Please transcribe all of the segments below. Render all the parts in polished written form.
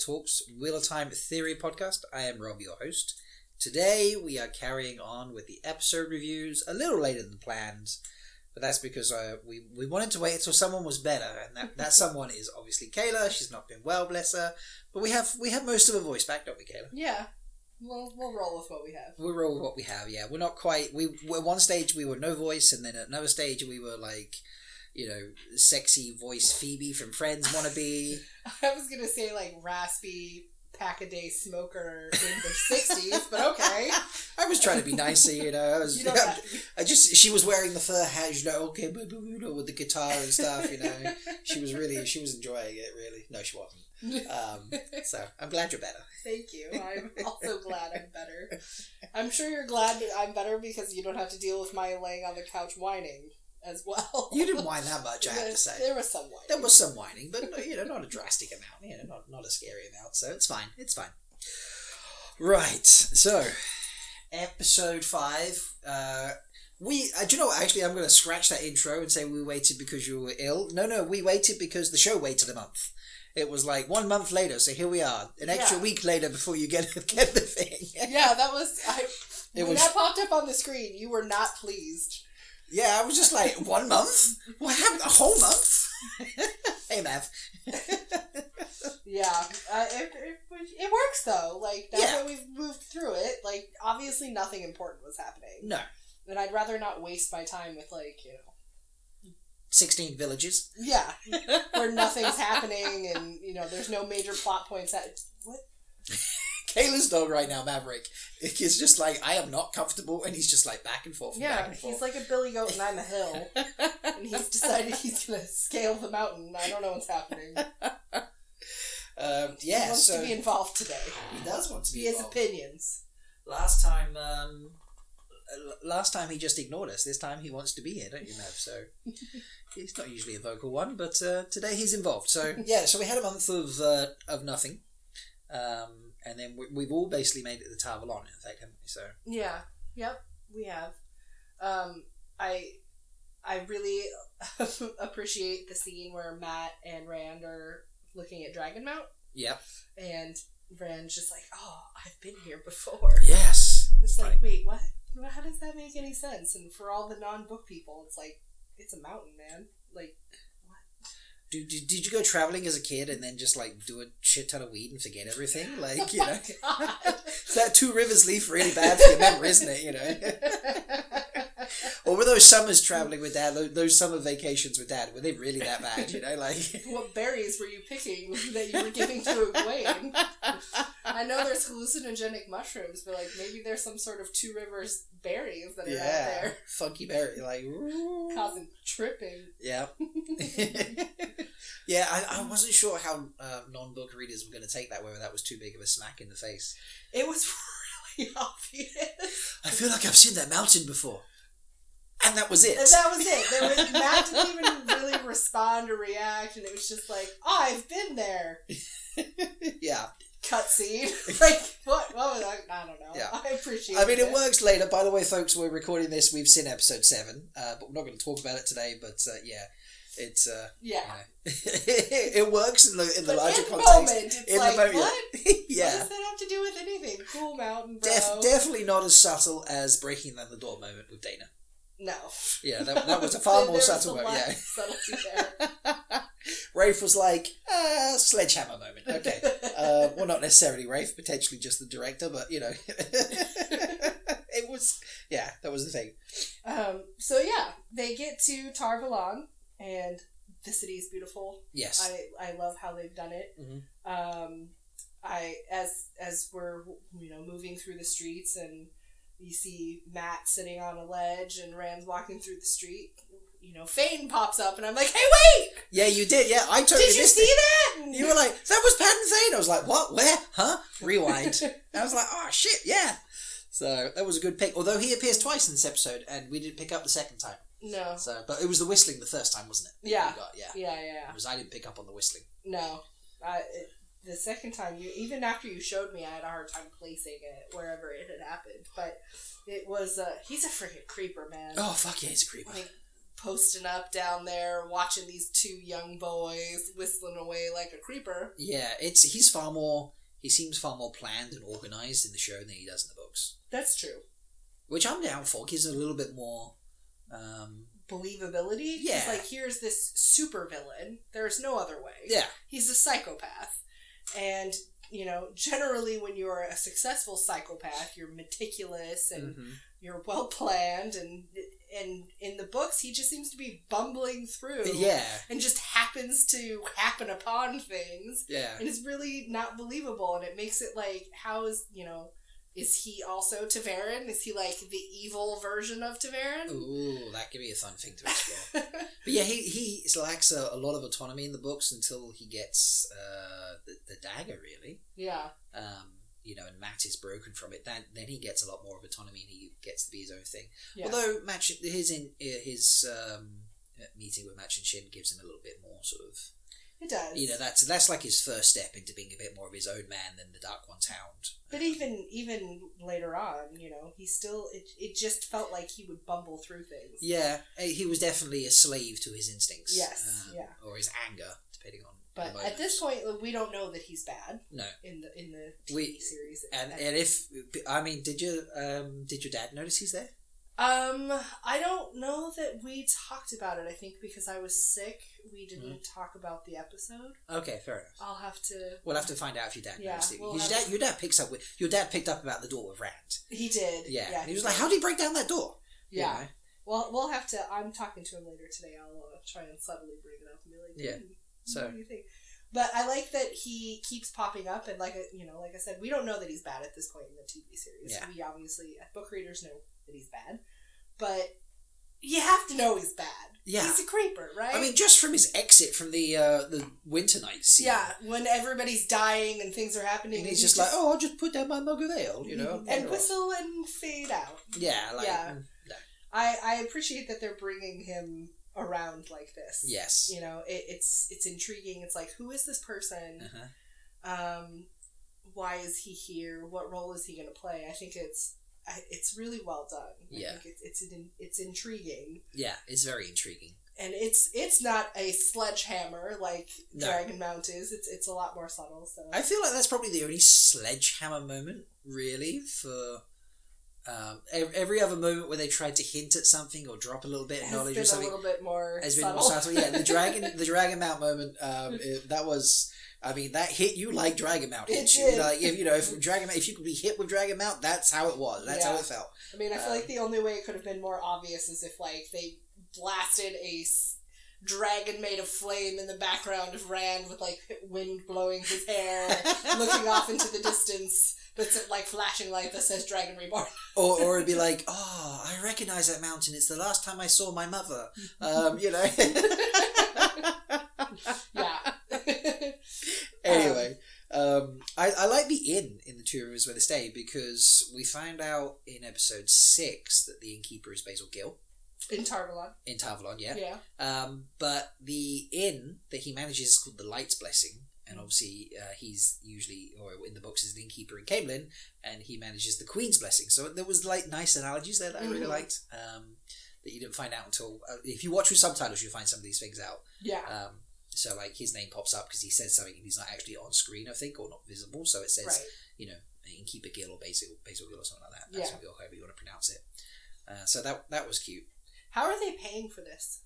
Talks Wheel of Time Theory podcast. I am Rob, your host. Today we are carrying on with the episode reviews a little later than planned, but that's because we wanted to wait until someone was better, and that someone is obviously Kayla. She's not been well, bless her, but we have most of her voice back, don't we, Kayla? Yeah. We'll roll with what we have. We'll roll with what we have, yeah. We're not quite... At one stage we were no voice, and then at another stage we were like, you know, sexy voice Phoebe from Friends wannabe. I was going to say like raspy, pack-a-day smoker in the 60s, but okay. I was trying to be nicer, you know. She was wearing the fur hat, you know, okay, with the guitar and stuff, you know. She was enjoying it, really. No, she wasn't. So I'm glad you're better. Thank you. I'm also glad I'm better. I'm sure you're glad I'm better because you don't have to deal with my laying on the couch whining as well. You didn't whine that much, I have to say. There was some whining, but you know, not a drastic amount, you know, not a scary amount, so it's fine. Right, so episode 5, do you know what? Actually, I'm going to scratch that intro and say we waited because you were ill. No, we waited because the show waited a month. It was like 1 month later, so here we are, an extra week later before you get the thing. Yeah, that was... that popped up on the screen, you were not pleased. Yeah, I was just like, 1 month? What happened? A whole month? Hey, Matt. Yeah, it works, though. Like, now that we've moved through it, like, obviously nothing important was happening. No. And I'd rather not waste my time with, like, you know, 16 villages. Yeah. Where nothing's happening and, you know, there's no major plot points. What? Kayla's dog right now, Maverick, is just like, I am not comfortable, and he's just like back and forth. Yeah, and he's like a billy goat and I'm a hill. And he's decided he's going to scale the mountain. I don't know what's happening. He wants to be involved today. He does want to be involved. He has opinions. Last time he just ignored us. This time he wants to be here, don't you, Mav? So he's not usually a vocal one, but today he's involved. So yeah, so we had a month of nothing, and then we've all basically made it to the Tar Valon, in fact, haven't we? So yeah, yep, we have. I really appreciate the scene where Matt and Rand are looking at Dragonmount. Yep, and Rand's just like, "Oh, I've been here before." Yes, it's like, right. Wait, what? How does that make any sense? And for all the non-book people, it's like, it's a mountain, man. Like, what? Did you go traveling as a kid and then just, like, do a shit ton of weed and forget everything? Like, you know. It's that Two Rivers leaf really bad for your memory, isn't it? You know. Or were those summers traveling with Dad, those summer vacations with Dad, were they really that bad, you know? Like, what berries were you picking that you were giving to Egwene? I know there's hallucinogenic mushrooms, but, like, maybe there's some sort of Two Rivers berries that are out there. Funky berry, like... Ooh. Causing tripping. Yeah. Yeah, I wasn't sure how non-book readers were going to take that, whether that was too big of a smack in the face. It was really obvious. I feel like I've seen that mountain before. And that was it. Matt didn't even really respond or react, and it was just like, oh, I've been there. Yeah. Cutscene. Like, what was that? I don't know. Yeah. I appreciate it. I mean, it works later. By the way, folks, we're recording this. We've seen episode 7, but we're not going to talk about it today, but yeah. It's, it works in the larger context. In the moment, what? Yeah. What does that have to do with anything? Cool mountain, bro. Definitely not as subtle as breaking down the door moment with Dana. No. Yeah, that was a far more subtle moment. Yeah. Subtlety there. Rafe was like, sledgehammer moment. Okay. Well, not necessarily Rafe, potentially just the director, but, you know. It was, yeah, that was the thing. So, yeah, they get to Tar Valon, and the city is beautiful. Yes. I love how they've done it. Mm-hmm. As we're, you know, moving through the streets and you see Matt sitting on a ledge and Rand's walking through the street. You know, Fane pops up and I'm like, hey, wait! Yeah, you did. Yeah, I totally missed it. Did you see that? And you were like, that was Pat and Fane. I was like, what? Where? Huh? Rewind. I was like, oh, shit, yeah. So that was a good pick. Although he appears twice in this episode and we didn't pick up the second time. No. So, but it was the whistling the first time, wasn't it? Yeah. Yeah. Because I didn't pick up on the whistling. No. The second time, even after you showed me, I had a hard time placing it wherever it had happened. But it was, he's a freaking creeper, man. Oh, fuck yeah, he's a creeper. Like, posting up down there, watching these two young boys whistling away like a creeper. Yeah, he seems far more planned and organised in the show than he does in the books. That's true. Which I'm down for, gives a little bit more believability. Yeah. Like, here's this super villain. There's no other way. Yeah. He's a psychopath. And, you know, generally when you're a successful psychopath, you're meticulous and you're well planned, and in the books he just seems to be bumbling through and just happens to happen upon things. Yeah. And it's really not believable, and it makes it like, how is, you know, is he also ta'veren? Is he like the evil version of ta'veren? Ooh, that could be a fun thing to explore. But yeah, he lacks a lot of autonomy in the books until he gets the dagger, really. Yeah. You know, and Matt is broken from it. Then he gets a lot more of autonomy and he gets to be his own thing. Yeah. Although Matt, his meeting with Matt and Shin gives him a little bit more sort of... It does. You know, that's like his first step into being a bit more of his own man than the Dark One's hound. But even later on, you know, he still... It just felt like he would bumble through things. Yeah. He was definitely a slave to his instincts. Yes, yeah. Or his anger, depending on... But at this point, we don't know that he's bad. No. In the TV series. And if... I mean, did your dad notice he's there? I don't know that we talked about it. I think because I was sick, we didn't talk about the episode. Okay, fair enough. We'll have to find out if your dad noticed it. Your dad picked up about the door with Rand. He did. Yeah. And he was like, how did he break down that door? Yeah. You know? Well, we'll have to... I'm talking to him later today. I'll try and subtly bring it up and be like, what do you think? But I like that he keeps popping up, and like I said, we don't know that he's bad at this point in the TV series. Yeah. We obviously, as book readers, know that he's bad, but you have to know he's bad. Yeah. He's a creeper, right? I mean, just from his exit from the Winter Nights. Yeah, when everybody's dying and things are happening. And he's just like, oh, I'll just put down my mug of ale, you know. And whistle and fade out. Yeah, like... Yeah. No. I appreciate that they're bringing him around like this. Yes. You know, it's intriguing. It's like, who is this person? Uh-huh. Why is he here? What role is he going to play? I think it's really well done. Yeah. I think it's intriguing. Yeah, it's very intriguing. And it's not a sledgehammer like Dragonmount is. It's a lot more subtle. So I feel like that's probably the only sledgehammer moment, really, for... every other moment where they tried to hint at something or drop a little bit of knowledge or something has been a little bit more subtle. Yeah, the Dragonmount moment, that was... I mean, that hit you like Dragonmount hit you. Like, you know, if you could be hit with Dragonmount, that's how it was. That's how it felt. I mean, I feel like the only way it could have been more obvious is if, like, they blasted a dragon made of flame in the background of Rand with, like, wind blowing his hair, looking off into the distance. It's like flashing light that says Dragon Reborn. or it'd be like, oh, I recognise that mountain. It's the last time I saw my mother. You know. Yeah. Anyway, I like the inn in the Two Rivers where they stay, because we find out in episode 6 that the innkeeper is Basil Gill. In Tar Valon. In Tar Valon, yeah. But the inn that he manages is called the Light's Blessing. And obviously, he's usually, or in the books, is the innkeeper in Caemlyn, and he manages the Queen's Blessing. So there was like nice analogies there that I really liked, that you didn't find out until if you watch with subtitles, you'll find some of these things out. Yeah. So like his name pops up because he says something, and he's not actually on screen, I think, or not visible. So it says, you know, innkeeper Gill or Basil Gill or something like that. Basil Gill, however you want to pronounce it. So that was cute. How are they paying for this?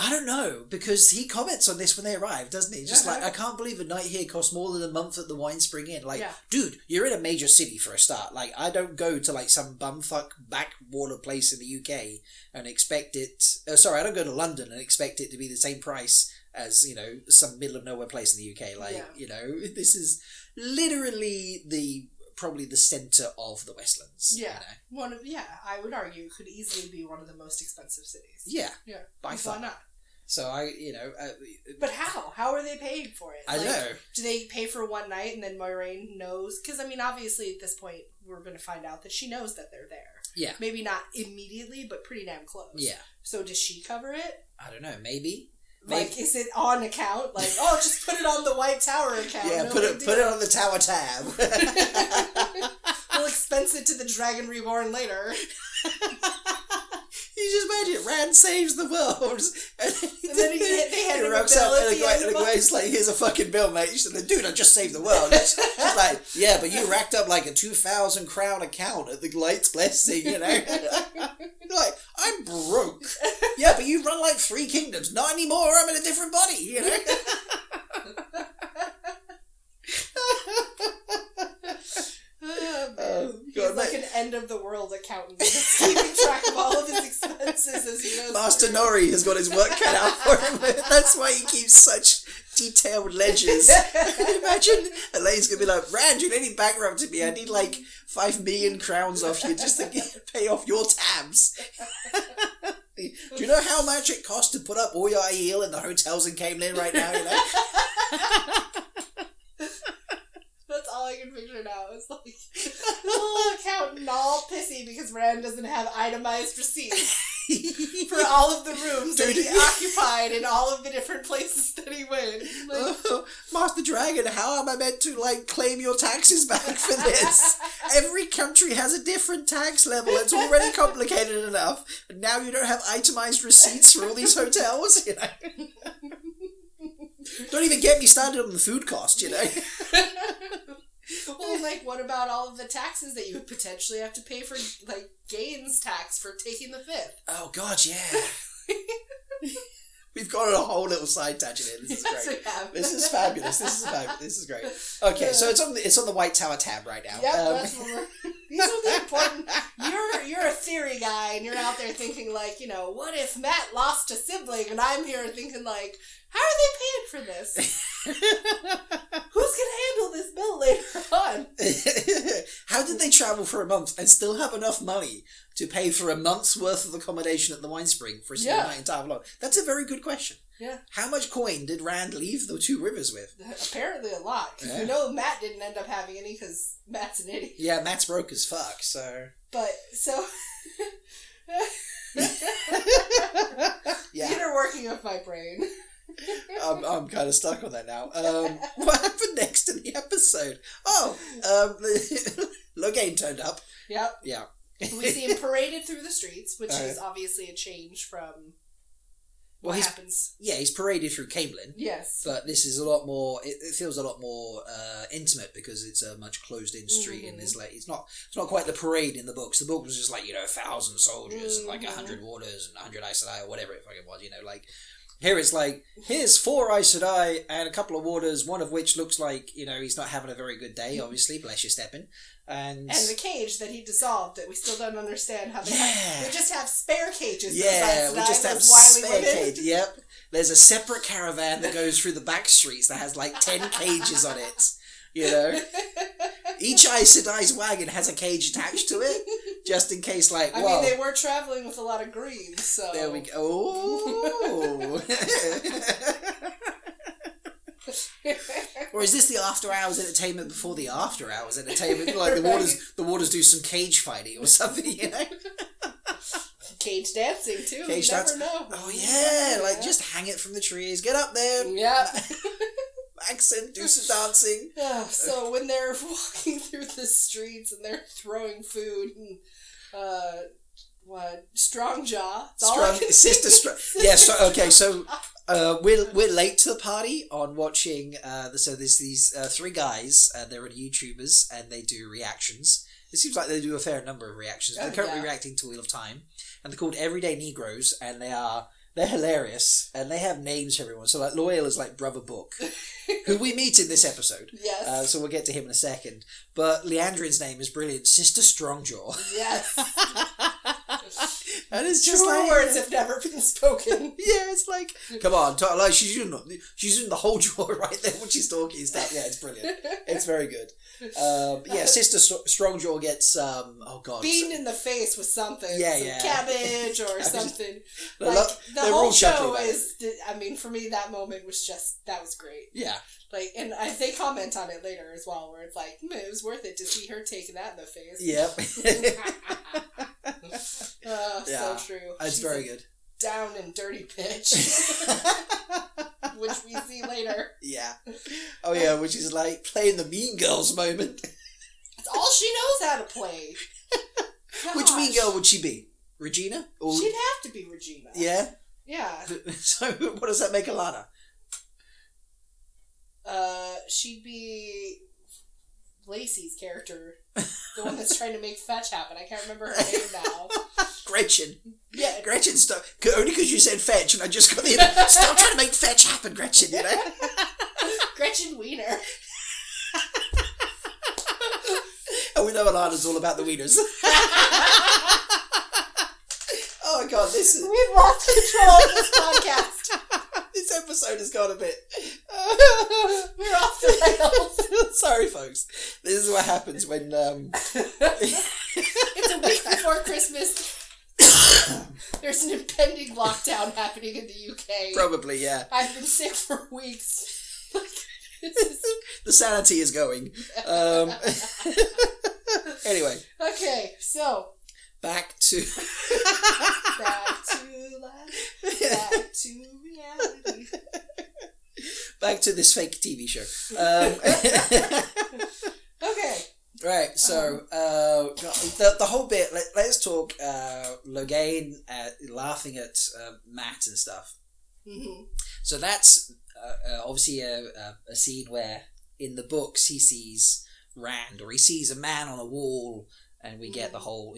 I don't know, because he comments on this when they arrive, doesn't he? Just like, I can't believe a night here costs more than a month at the Wine Spring Inn. Like, dude, you're in a major city for a start. Like, I don't go to like some bumfuck backwater place in the UK and expect it... I don't go to London and expect it to be the same price as, you know, some middle of nowhere place in the UK. Like, you know, this is literally probably the centre of the Westlands. Yeah. You know? I would argue it could easily be one of the most expensive cities. Yeah. Yeah. By far. Not? So I, you know... but how? How are they paid for it? I know. Do they pay for one night and then Moiraine knows? Because, I mean, obviously at this point we're going to find out that she knows that they're there. Yeah. Maybe not immediately, but pretty damn close. Yeah. So does she cover it? I don't know. Maybe. Like, is it on account? Like, oh, just put it on the White Tower account. Yeah, no put it on the Tower tab. We'll expense it to the Dragon Reborn later. You just imagine Rand saves the world, and then he rocks up and Egwene's like, "Here's a fucking bill, mate." You said, like, "Dude, I just saved the world." He's like, "Yeah, but you racked up like a 2,000 crown account at the Light's Blessing, you know." You're like, "I'm broke." "Yeah, but you run like 3 kingdoms. "Not anymore. I'm in a different body," you know. He's like an end of the world accountant, keeping track of all of his expenses as he knows. Master Nori has got his work cut out for him. That's why he keeps such detailed ledgers. Imagine Elaine's gonna be like, "Rand, you nearly bankrupted me. I need like 5 million crowns off you just to pay off your tabs." "Do you know how much it costs to put up all your eel in the hotels in Caemlyn right now?" You know. That's all I can picture now. It's like the little accountant all pissy because Rand doesn't have itemized receipts for all of the rooms that he occupied and all of the different places that he went. Like, "Master Dragon, how am I meant to like claim your taxes back for this? Every country has a different tax level. It's already complicated enough. And now you don't have itemized receipts for all these hotels, you know." "Don't even get me started on the food cost, you know." Well, like, what about all of the taxes that you would potentially have to pay for, like, gains tax for taking the fifth? Oh, God, yeah. We've got a whole little side tangent here. This is great. This is fabulous. This is great. Okay, yeah. So it's on the White Tower tab right now. Yep, that's what these are the important... You're a theory guy, and you're out there thinking, like, you know, what if Matt lost a sibling? And I'm here thinking, like... how are they paying for this? Who's going to handle this bill later on? How did they travel for a month and still have enough money to pay for a month's worth of accommodation at the wine spring for a single night in Tar Valon? That's a very good question. Yeah. How much coin did Rand leave the Two Rivers with? Apparently a lot. Because we know Matt didn't end up having any because Matt's an idiot. Yeah, Matt's broke as fuck, so... But, so... yeah. You're working off my brain. I'm kind of stuck on that now. What happened next in the episode? Logain turned up. Yep. Yeah. We see him paraded through the streets, which is obviously a change from what happens. Yeah, he's paraded through Caemlyn. Yes. But this is a lot more, it feels a lot more intimate because it's a much closed-in street and there's like, it's not quite the parade in the books. The book was just like, you know, 1,000 soldiers and like 100 warders and 100 Aes Sedai or whatever it fucking was, you know, like... Here it's like, here's 4 Aes Sedai and a couple of warders, one of which looks like, you know, he's not having a very good day, obviously, bless you, Stepin. And the cage that he dissolved that we still don't understand how they have. We just have spare cages. Yeah, we just have spare cages. Yep. There's a separate caravan that goes through the back streets that has like 10 cages on it. You know, each Aes Sedai's wagon has a cage attached to it, just in case. Like, I mean, they were traveling with a lot of greens, so there we go. Oh. Or is this the after-hours entertainment before the after-hours entertainment? Like the warders do some cage fighting or something, you know. Cage dancing too. Cage dancing. Never know. Oh yeah, like just hang it from the trees. Get up there. Yeah. Accent, do some dancing. Oh, so when they're walking through the streets and they're throwing food and Strongjaw. We're late to the party on watching. There's these 3 guys. They're YouTubers and they do reactions. It seems like they do a fair number of reactions. But they're currently reacting to Wheel of Time, and they're called Everyday Negroes, and they're hilarious, and they have names for everyone. So, like, Loial is like Brother Book, who we meet in this episode. Yes. So we'll get to him in a second. But Liandrin's name is brilliant. Sister Strongjaw. Yes. And it's just like... words have never been spoken. Yeah, it's like... Come on, like she's in the whole jaw right there when she's talking and stuff. Yeah, it's brilliant. It's very good. Sister Strongjaw gets... beamed in the face with something. Yeah, cabbage or something. The whole show is... I mean, for me, that moment was just... That was great. Yeah. Like, and they comment on it later as well, where it's like, it was worth it to see her taking that in the face. Yep. So true. That's She's very good. Down and dirty pitch. Which we see later. Yeah. Oh yeah, which is like playing the Mean Girls moment. It's all she knows how to play. Gosh. Which Mean Girl would she be? Regina? Or... She'd have to be Regina. Yeah? Yeah. So what does that make Alanna? She'd be Lacey's character. The one that's trying to make fetch happen. I can't remember her name now. Gretchen. Yeah. Gretchen stuff. Only because you said fetch and I just got the... Stop trying to make fetch happen, Gretchen, you know? Gretchen Wiener. And we know Alana's all about the wieners. Oh my God, this is... We've lost control of this podcast. This episode has gone a bit... We're off the rails. Sorry, folks. This is what happens when... It's a week before Christmas. There's an impending lockdown happening in the UK. Probably, yeah. I've been sick for weeks. The sanity is going. Anyway. Okay, so... Back to life. Back to reality. Back to this fake TV show. Okay. Right, so the whole bit, let's talk Logain laughing at Matt and stuff. Mm-hmm. So that's obviously a scene where in the books he sees Rand, or he sees a man on a wall. And we get the whole,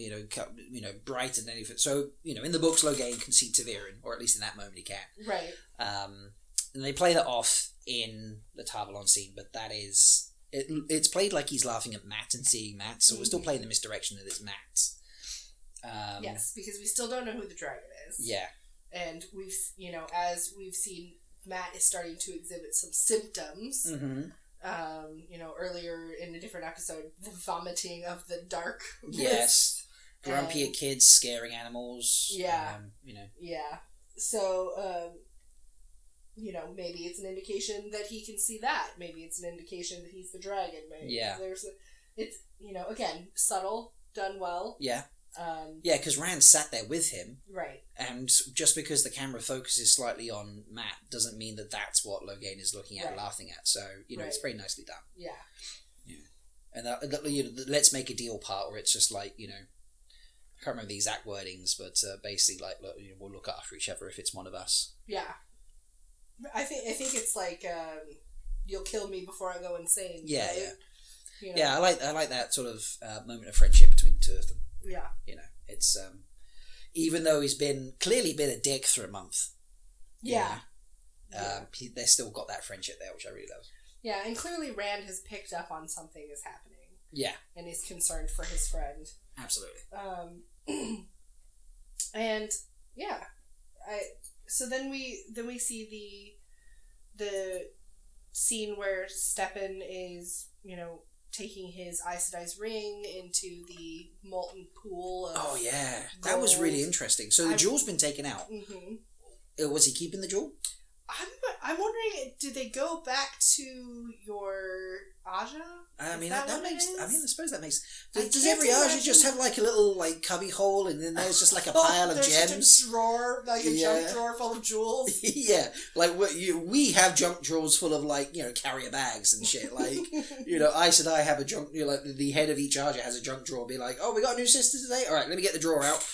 bright and anything. So, in the books, Logain can see ta'veren, or at least in that moment he can. Right. And they play that off in the Tar Valon scene, but that is... It's played like he's laughing at Matt and seeing Matt, so we're still playing the misdirection that it's Matt. Yes, because we still don't know who the dragon is. Yeah. And we've, as we've seen, Matt is starting to exhibit some symptoms. Mm-hmm. Earlier in a different episode, the vomiting of the dark. Yes. Grumpy at kids, scaring animals. Yeah. Yeah. So, maybe it's an indication that he can see that. Maybe it's an indication that he's the dragon. Maybe it's again, subtle, done well. Yeah. Because Rand sat there with him. Right. And just because the camera focuses slightly on Matt doesn't mean that that's what Logain is looking at and laughing at. So, it's very nicely done. Yeah. Yeah. And the let's make a deal part where it's just like, I can't remember the exact wordings, but basically like, look, we'll look after each other if it's one of us. Yeah. I think it's like, you'll kill me before I go insane. Yeah, right? Yeah. Yeah, I like that sort of moment of friendship between the two of them. Yeah. It's even though he's been clearly a dick for a month. Yeah. They've still got that friendship there, which I really love. Yeah, and clearly Rand has picked up on something is happening. Yeah. And is concerned for his friend. Absolutely. So then we see the scene where Stepin is, taking his Aes Sedai's ring into the molten pool of gold. That was really interesting. So the jewel's been taken out. Mm-hmm. Was he keeping the jewel? I'm wondering, do they go back to your Aja? I suppose that makes... Does every Aja just have like a little like cubby hole and then there's just like a pile of gems? There's a drawer, like a junk drawer full of jewels? Yeah. Like we have junk drawers full of like, carrier bags and shit. Like, Aes Sedai have a junk... like the head of each Aja has a junk drawer. Be like, oh, we got a new sister today? Alright, let me get the drawer out.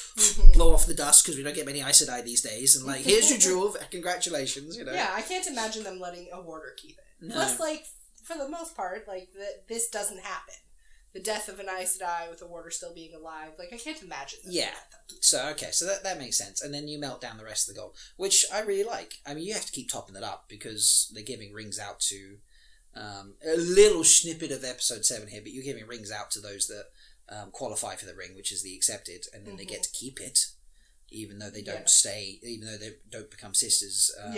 Blow off the dust because we don't get many Aes Sedai these days. And like, here's your jewel. Congratulations, Yeah, I can't imagine them letting a warder keep it. No. Plus, for the most part, this doesn't happen. The death of an Aes Sedai with a warder still being alive, I can't imagine that. Yeah. So, okay, so that makes sense. And then you melt down the rest of the gold, which I really like. I mean, you have to keep topping that up because they're giving rings out to... a little snippet of episode 7 here, but you're giving rings out to those that qualify for the ring, which is the accepted, and then they get to keep it. Even though they don't stay, even though they don't become sisters. Then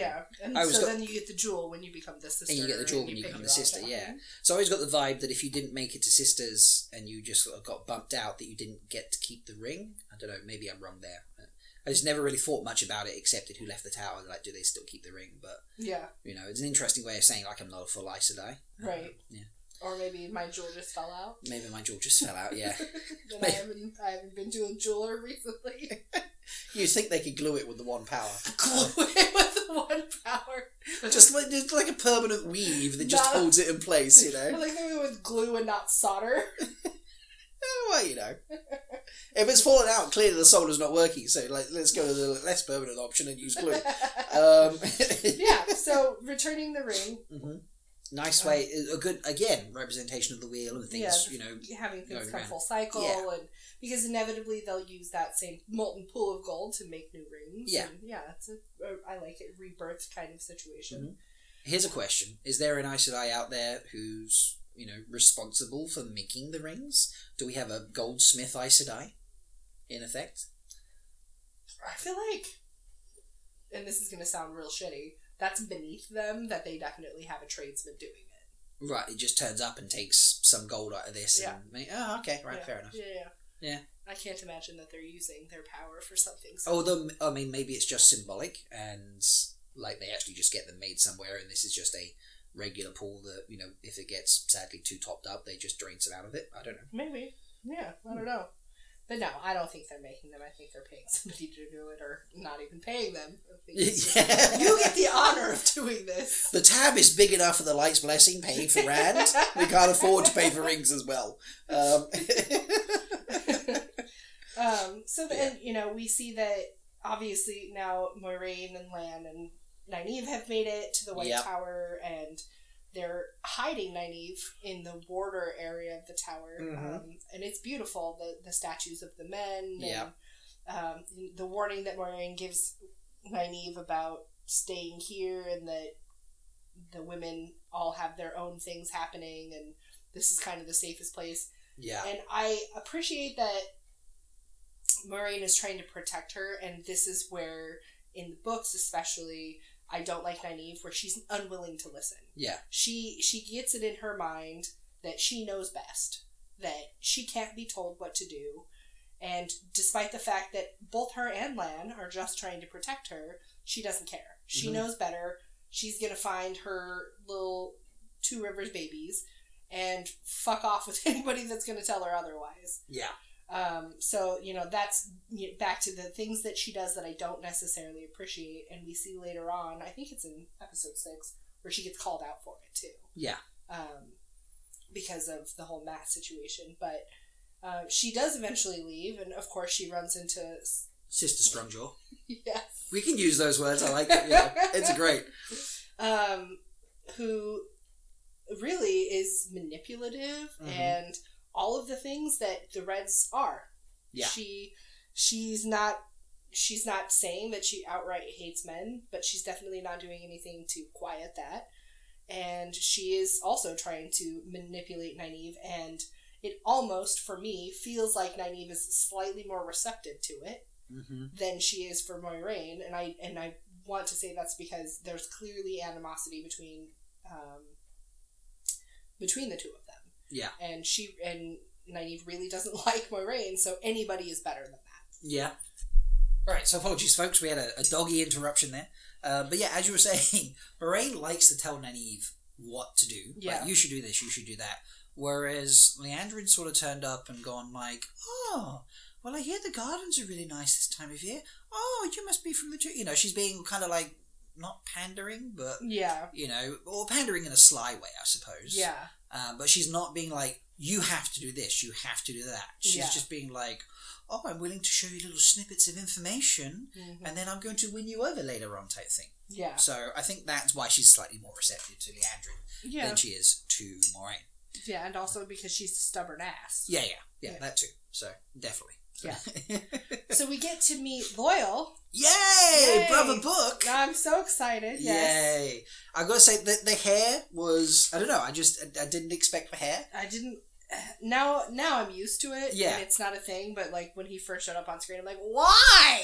you get the jewel when you become the sister. And you get the jewel when you become the sister, yeah. So I always got the vibe that if you didn't make it to sisters and you just sort of got bumped out, that you didn't get to keep the ring. I don't know, maybe I'm wrong there. I just never really thought much about it, except who left the tower, do they still keep the ring? But, it's an interesting way of saying, I'm not a full Aes Sedai. Right. Yeah. Or maybe my jewel just fell out. Yeah. Then I haven't been doing jeweler recently. You think they could glue it with the one power? Glue it with the one power. Just like a permanent weave that just holds it in place. I like that with glue and not solder. well, you know. If it's fallen out, clearly the solder's not working, so like let's go to the less permanent option and use glue. Yeah, so returning the ring. Mm-hmm. Nice way, a good, again, representation of the wheel and things, yeah, you know. Having things come around. Full cycle, yeah. And because inevitably they'll use that same molten pool of gold to make new rings. Yeah. And yeah, it's I like it, rebirth kind of situation. Mm-hmm. Here's a question. Is there an Aes Sedai out there who's, you know, responsible for making the rings? Do we have a goldsmith Aes Sedai, in effect? I feel like, and this is going to sound real shitty, that's beneath them, that they definitely have a tradesman doing it. Right, it just turns up and takes some gold out of this. Yeah. And oh, okay, right, yeah. Fair enough. Yeah. I can't imagine that they're using their power for something. Although, I mean, maybe it's just symbolic, and, like, they actually just get them made somewhere, and this is just a regular pool that, you know, if it gets, sadly, too topped up, they just drain some out of it. I don't know. Maybe. Yeah, I don't know. But no, I don't think they're making them. I think they're paying somebody to do it, or not even paying them. Yeah. You get the honor of doing this. The tab is big enough for the light's blessing, paying for Rand. We can't afford to pay for rings as well. So then, yeah. You know, we see that obviously now Moiraine and Lan and Nynaeve have made it to the White Tower, and they're hiding Nynaeve in the Warder area of the tower. Mm-hmm. And it's beautiful, the statues of the men. Yeah. And, the warning that Moiraine gives Nynaeve about staying here, and that the women all have their own things happening, and this is kind of the safest place. Yeah. And I appreciate that Moiraine is trying to protect her, and this is where, in the books especially, I don't like Nynaeve, where she's unwilling to listen. Yeah. She gets it in her mind that she knows best, that she can't be told what to do, and despite the fact that both her and Lan are just trying to protect her, she doesn't care. She knows better. She's going to find her little Two Rivers babies and fuck off with anybody that's going to tell her otherwise. Yeah. So, you know, that's back to the things that she does that I don't necessarily appreciate. And we see later on, I think it's in episode 6, where she gets called out for it too. Yeah. Because of the whole Matt situation. But she does eventually leave. And of course she runs into... Sister Strongjaw. Yes. We can use those words. I like it. Yeah. It's great. Who really is manipulative and... all of the things that the Reds are. Yeah. She's not saying that she outright hates men, but she's definitely not doing anything to quiet that. And she is also trying to manipulate Nynaeve, and it almost, for me, feels like Nynaeve is slightly more receptive to it than she is for Moiraine. And I want to say that's because there's clearly animosity between the two of them. Yeah. And Nynaeve really doesn't like Moiraine, so anybody is better than that. Yeah. Alright, so apologies folks, we had a doggy interruption there. But yeah, as you were saying, Moiraine likes to tell Nynaeve what to do. Yeah. Like, you should do this, you should do that. Whereas Liandrin sort of turned up and gone like, oh, well, I hear the gardens are really nice this time of year. Oh, you must be from the... You know, she's being kind of like, not pandering, but... Yeah. You know, or pandering in a sly way, I suppose. Yeah. But she's not being like, you have to do this, you have to do that. She's just being like, oh, I'm willing to show you little snippets of information, and then I'm going to win you over later on, type thing. Yeah. So I think that's why she's slightly more receptive to Liandrin than she is to Moiraine. Yeah, and also because she's a stubborn ass. Yeah, that too. So, definitely. Yeah. So we get to meet Loial. Yay! Brother Book! I'm so excited. Yes. Yay. I gotta say, the hair was... I don't know, I didn't expect the hair. I didn't... Now I'm used to it. Yeah. And it's not a thing, but like when he first showed up on screen, I'm like, why?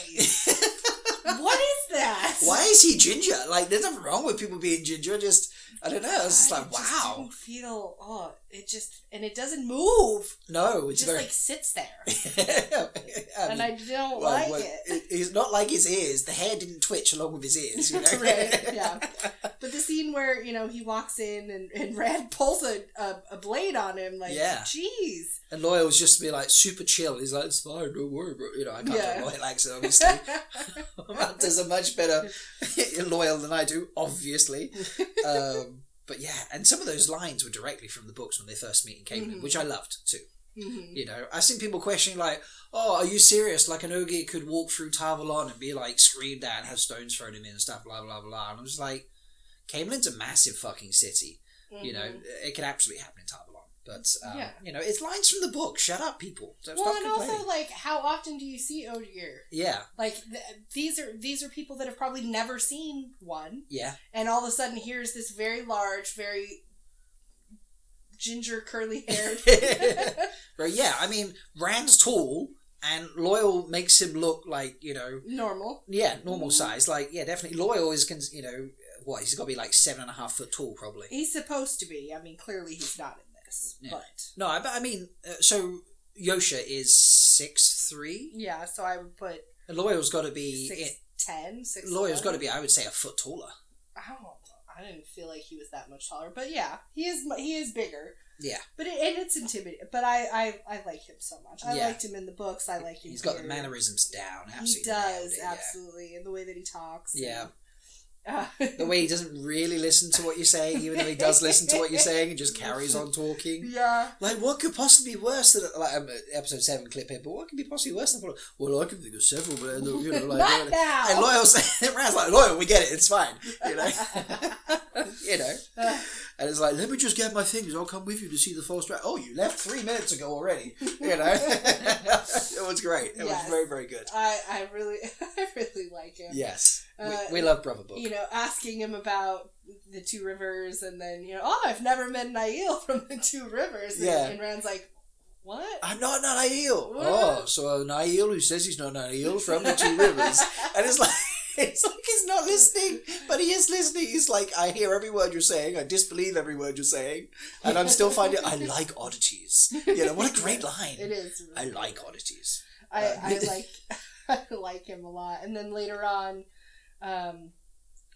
What is that? Why is he ginger? Like, there's nothing wrong with people being ginger, just... I don't know, it's just like, wow. It just didn't feel... Oh, it just... And it doesn't move. No, it's very... It just, like, sits there. And I don't like it. It's not like his ears. The hair didn't twitch along with his ears, you know? Right, yeah. But the scene where, you know, he walks in and Rand pulls a blade on him, like, jeez. And Loyal's just be like, super chill. He's like, it's fine, don't worry, bro. You know, I can't do Loial accent, obviously. Matt does a much better Loial than I do, obviously. But yeah, and some of those lines were directly from the books when they first meet in Caemlyn, which I loved too. Mm-hmm. You know, I've seen people questioning, like, oh, are you serious? Like, an Ogier could walk through Tar Valon and be, like, screamed at and have stones thrown him in and stuff, blah, blah, blah. And I'm just like, Caemlyn's a massive fucking city. Mm-hmm. You know, it could absolutely happen in Tar Valon. But, yeah. You know, it's lines from the book. Shut up, people. So well, and also, like, how often do you see Ogier? Yeah. Like, these are people that have probably never seen one. Yeah. And all of a sudden, here's this very large, very ginger, curly-haired... But, yeah, I mean, Rand's tall, and Loial makes him look like, you know... Normal. Yeah, normal size. Like, yeah, definitely. Loial is, you know, what, he's got to be, like, 7.5 foot tall, probably. He's supposed to be. I mean, clearly he's not. Yeah. But no, I mean, so Yosha is 6'3". Yeah, so I would put Loyal's got to be 6'10", 6'11". Loyal's got to be, I would say, a foot taller. I didn't feel like he was that much taller, but yeah, he is bigger. Yeah, but it's intimidating. But I like him so much. I liked him in the books. I like him. He's got the mannerisms down. Absolutely, he does absolutely, yeah. And the way that he talks. Yeah. And, the way he doesn't really listen to what you're saying, even though he does listen to what you're saying, and just carries on talking. Yeah. Like, what could possibly be worse than, like, episode 7 clip here, but what could be possibly worse than, well, I can think of several, but, you know, like... Not now! And Loyal's like, Loial, we get it, it's fine, you know? You know? And it's like, let me just get my things, I'll come with you to see the false dragon. Oh, you left 3 minutes ago already, you know? It was great. It was very, very good. I really like him. Yes. We love Brother Book. You know, asking him about the Two Rivers, and then, you know, oh, I've never met Nynaeve from the Two Rivers. Yeah. And Rand's like, what? I'm not Nynaeve. Oh, so Nynaeve who says he's not Nynaeve from the Two Rivers. And it's like... It's like he's not listening, but he is listening. He's like, I hear every word you're saying. I disbelieve every word you're saying. And I'm still finding... I like oddities. You know, what a great line. It is. Really I like oddities. I like him a lot. And then later on,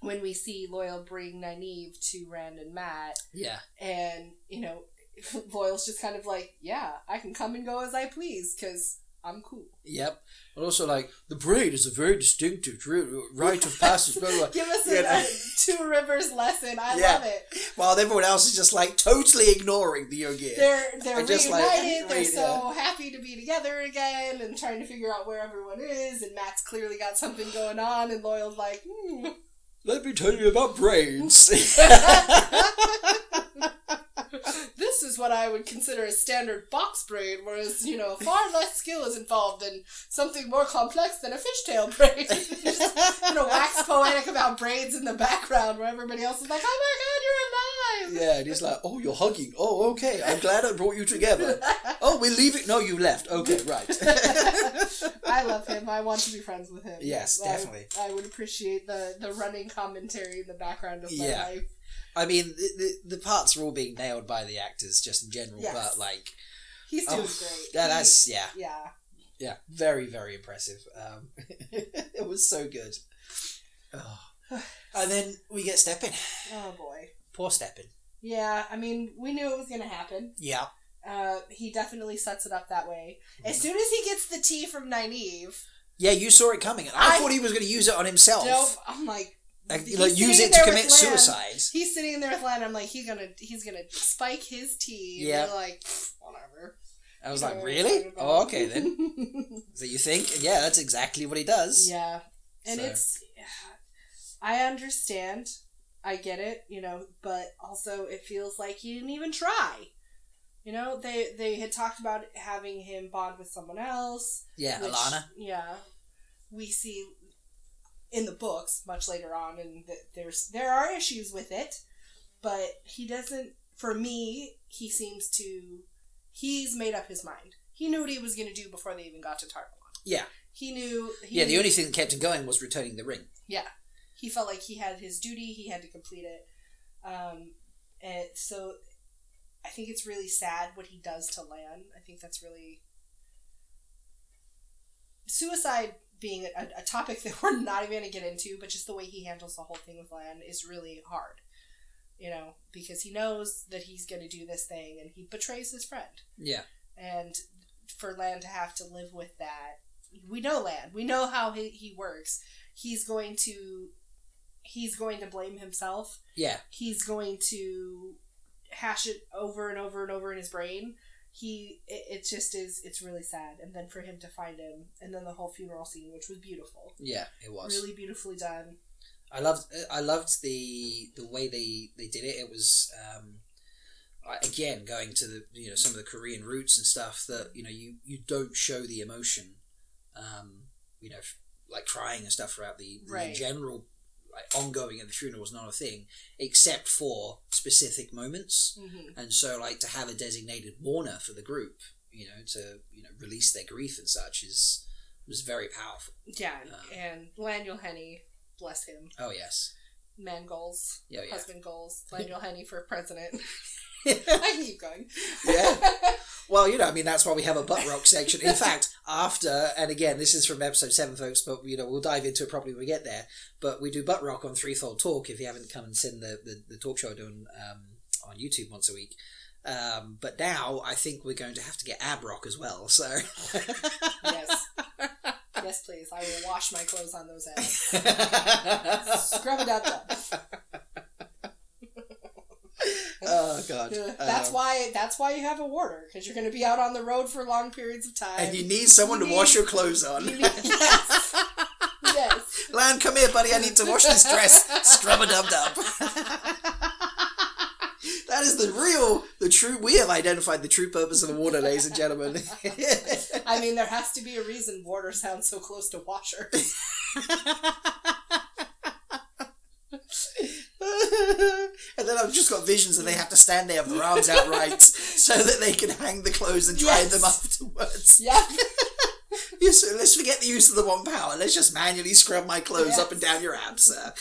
when we see Loial bring Nynaeve to Rand and Matt. Yeah. And, you know, Loyal's just kind of like, yeah, I can come and go as I please, because... I'm cool. Yep. But also, like, the braid is a very distinctive rite of passage. Blah, blah. Give us a Two Rivers lesson. I love it. While everyone else is just, like, totally ignoring the Ogier. They're reunited. Like, they're so happy to be together again and trying to figure out where everyone is. And Matt's clearly got something going on. And Loyal's like, let me tell you about braids. This is what I would consider a standard box braid, whereas, you know, far less skill is involved in something more complex than a fishtail braid. Just, you know, wax poetic about braids in the background where everybody else is like, oh my god, you're alive! Yeah, and he's like, oh, you're hugging. Oh, okay, I'm glad I brought you together. Oh, we're leaving. No, you left. Okay, right. I love him. I want to be friends with him. Yes, definitely. I would appreciate the running commentary in the background of my life. I mean, the parts are all being nailed by the actors, just in general, but, like... He's doing great. That's, yeah. Yeah. Yeah, very, very impressive. It was so good. Oh. And then we get Stepin. Oh, boy. Poor Stepin. Yeah, I mean, we knew it was going to happen. Yeah. He definitely sets it up that way. As soon as he gets the tea from Nynaeve... Yeah, you saw it coming. And I thought he was going to use it on himself. Nope. I'm like... Like use it to commit suicide. He's sitting there with Lan. I'm like, he's gonna spike his tea. Yeah. And they're like, whatever. I was like, really? Oh, okay then. So you think? Yeah, that's exactly what he does. Yeah, and so. I understand. I get it. You know, but also it feels like he didn't even try. You know, they had talked about having him bond with someone else. Yeah, which, Alanna. Yeah, we see. In the books, much later on, and there are issues with it, but he doesn't. For me, he seems to. He's made up his mind. He knew what he was going to do before they even got to Tar Valon. Yeah, he knew. The only thing that kept him going was returning the ring. Yeah, he felt like he had his duty. He had to complete it. And so, I think it's really sad what he does to Lan. I think that's really suicide. Being a topic that we're not even going to get into, but just the way he handles the whole thing with Lan is really hard, you know, because he knows that he's going to do this thing and he betrays his friend. Yeah. And for Lan to have to live with that, we know Lan, we know how he works. He's going to blame himself. Yeah. He's going to hash it over and over and over in his brain. It's really sad. And then for him to find him, and then the whole funeral scene, which was beautiful. Yeah, it was really beautifully done. I loved the way they did it. It was again going to the some of the Korean roots and stuff that you don't show the emotion, like crying and stuff throughout the right. general. Like ongoing at the funeral was not a thing except for specific moments, mm-hmm. and so like to have a designated mourner for the group, to release their grief and such was very powerful. Yeah, and Lanyel Henney, bless him. Oh yes, man goals, husband goals. Lanyel Henney for president. I keep going. Yeah. Well, that's why we have a butt rock section. In fact, after, and again, this is from episode 7, folks, but, we'll dive into it properly when we get there, but we do butt rock on Threefold Talk, if you haven't come and seen the talk show I do on YouTube once a week. But now, I think we're going to have to get ab rock as well, so... Yes. Yes, please. I will wash my clothes on those abs. Scrub it up. Oh god! That's why you have a warder, because you're going to be out on the road for long periods of time, and you need someone to wash your clothes on. Yes, yes. Lan, come here, buddy. I need to wash this dress. Scrub a dub dub. That is the true. We have identified the true purpose of the warder, ladies and gentlemen. I mean, there has to be a reason warder sounds so close to washer. And then I've just got visions that they have to stand there with their arms outright so that they can hang the clothes and dry them afterwards. Yeah. So let's forget the use of the one power. Let's just manually scrub my clothes up and down your abs, sir.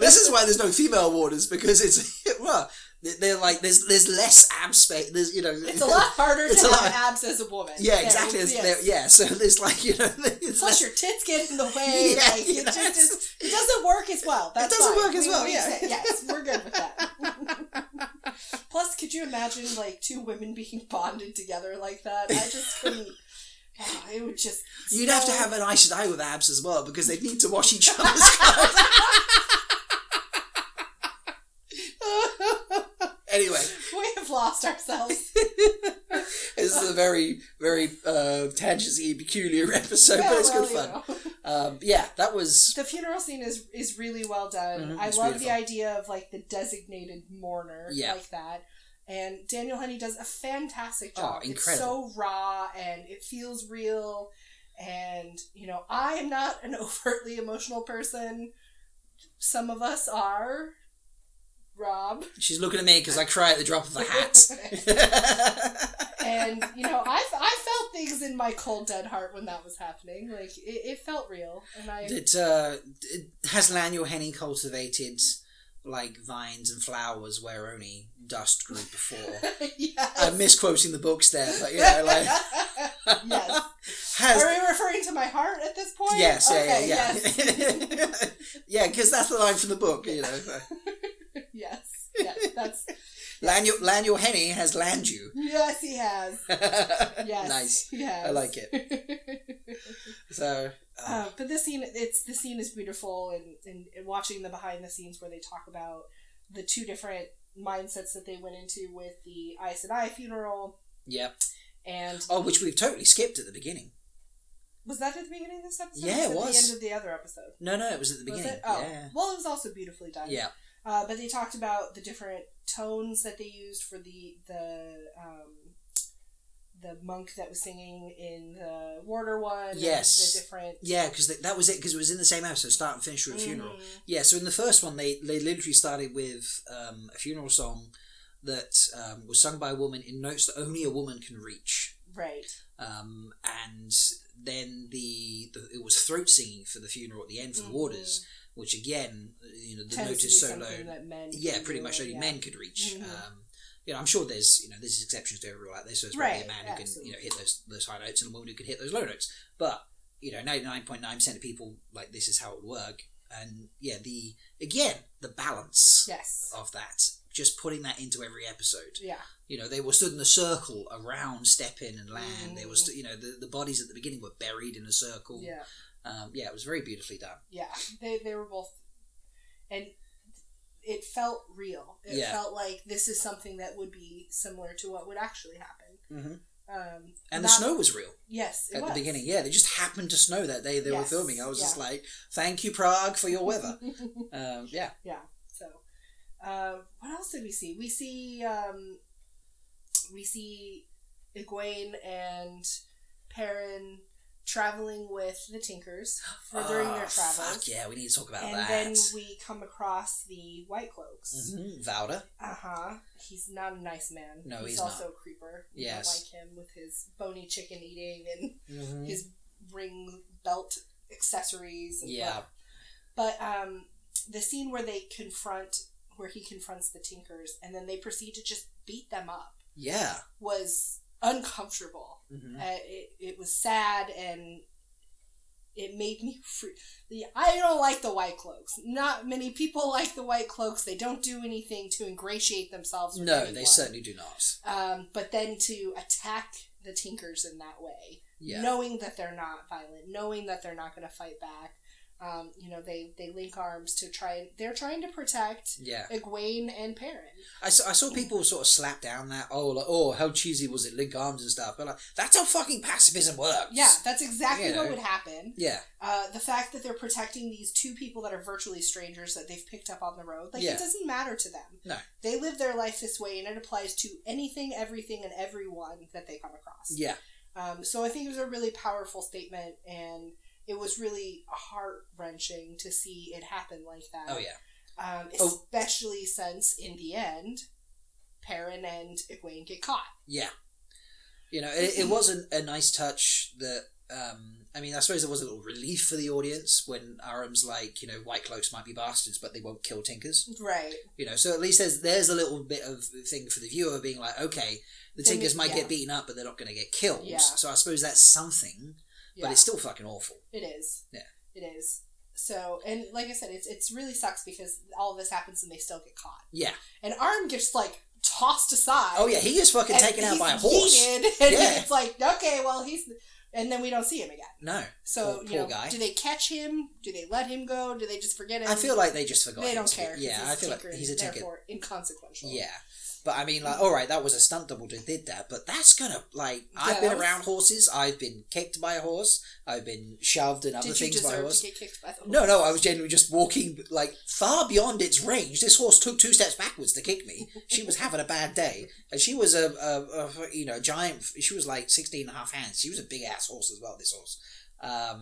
This is why there's no female warders, because they're like there's less ab space. There's it's a lot harder to have abs as a woman. Yeah, exactly. Yes. Yeah, so there's plus less... your tits get in the way. Yeah, it doesn't work as well. That's it doesn't fine. Work as well. Yeah, yes, we're good with that. Plus, could you imagine two women being bonded together like that? I just couldn't. Oh, it would just. You'd have to have an Aes Sedai with abs as well, because they'd need to wash each other's clothes. Anyway, we have lost ourselves. This is a very, very tangency, peculiar episode, but it's good fun. That was... The funeral scene is really well done. Mm-hmm, I love the idea of the designated mourner like that. And Daniel Henney does a fantastic job. Oh, incredible. It's so raw and it feels real. And, I am not an overtly emotional person. Some of us are... Rob. She's looking at me because I cry at the drop of the hat. And, I felt things in my cold, dead heart when that was happening. It felt real. And has Lanyel Henney cultivated, vines and flowers where only dust grew before? Yes. I'm misquoting the books there, but, Yes. Are we referring to my heart at this point? Yes, yes. Yeah, because that's the line from the book, Yes, yes, that's... Lanyel Henney has land you. Yes, he has. Yes, nice. Yes. I like it. So... but this scene, is beautiful, and watching the behind the scenes where they talk about the two different mindsets that they went into with the Aes Sedai funeral. Yep. And... which we've totally skipped at the beginning. Was that at the beginning of this episode? Yeah, it was. At the end of the other episode? No, it was at the beginning. Was it? Oh, yeah. Well, it was also beautifully done. Yeah. But they talked about the different tones that they used for the monk that was singing in the Warder one. Yes. The different... Yeah, because that was it, because it was in the same episode, start and finish with a funeral. Yeah, so in the first one, they literally started with a funeral song that was sung by a woman in notes that only a woman can reach. Right. And then it was throat singing for the funeral at the end for the Warders. Which again, the note is so low. Yeah, pretty much only men could reach. Mm-hmm. I'm sure there's exceptions to every rule out there. So there's probably a man who can hit those high notes and a woman who can hit those low notes. But 99.9% of people this is how it would work. And the balance of that, just putting that into every episode. Yeah, they were stood in a circle around Stepin and Lan. Mm. They were the bodies at the beginning were buried in a circle. Yeah. It was very beautifully done. Yeah, they were both, and it felt real. It felt like this is something that would be similar to what would actually happen. Mm-hmm. And the snow was real. Yes, it was. At the beginning, yeah. They just happened to snow that day they were filming. I was just like, thank you, Prague, for your weather. Yeah. So, what else did we see? We see Egwene and Perrin traveling with the Tinkers during their travels. Fuck yeah, we need to talk about that. And then we come across the White Cloaks. Mm-hmm. Valda. He's not a nice man. No, he's also not. A creeper. Yes. We don't like him with his bony chicken eating and his ring belt accessories. And But the scene where he confronts the Tinkers and then they proceed to just beat them up. Yeah. Was uncomfortable. Mm-hmm. It was sad, and it made me freak. I don't like the White Cloaks. Not many people like the White Cloaks. They don't do anything to ingratiate themselves with anyone. No, they certainly do not. But then to attack the Tinkers in that way, knowing that they're not violent, knowing that they're not going to fight back, they link arms to try. They're trying to protect Egwene and Perrin. I saw people sort of slap down that how cheesy was it, link arms and stuff, but like, that's how fucking pacifism works. Yeah, that's exactly what would happen. Yeah, the fact that they're protecting these two people that are virtually strangers that they've picked up on the road, it doesn't matter to them. No, they live their life this way, and it applies to anything, everything, and everyone that they come across. Yeah, so I think it was a really powerful statement, and it was really heart-wrenching to see it happen like that. Oh, yeah. Especially since, in the end, Perrin and Egwene get caught. Yeah. It was a nice touch that... I suppose there was a little relief for the audience when Aram's like, White Cloaks might be bastards, but they won't kill Tinkers. Right. So at least there's a little bit of thing for the viewer being like, okay, the Tinkers might get beaten up, but they're not going to get killed. Yeah. So I suppose that's something... Yeah. But it's still fucking awful. It is. Yeah. It is. So, and like I said, it's really sucks because all of this happens and they still get caught. Yeah. And Arm gets, tossed aside. Oh, yeah. He is fucking taken out by a horse. It's like, okay, well, he's... And then we don't see him again. No. So, poor guy. Do they catch him? Do they let him go? Do they just forget him? I feel like they just forgot him. They don't care. Yeah, I feel like he's a tinker. Therefore, inconsequential. Yeah. But alright, that was a stunt double that did that, but that's gonna, I've been around horses, I've been kicked by a horse, I've been shoved and other things by a horse. Did you deserve to get kicked by the horse? No, I was genuinely just walking, far beyond its range. This horse took 2 steps backwards to kick me. She was having a bad day. And she was a giant, she was 16 and a half hands. She was a big-ass horse as well, this horse. I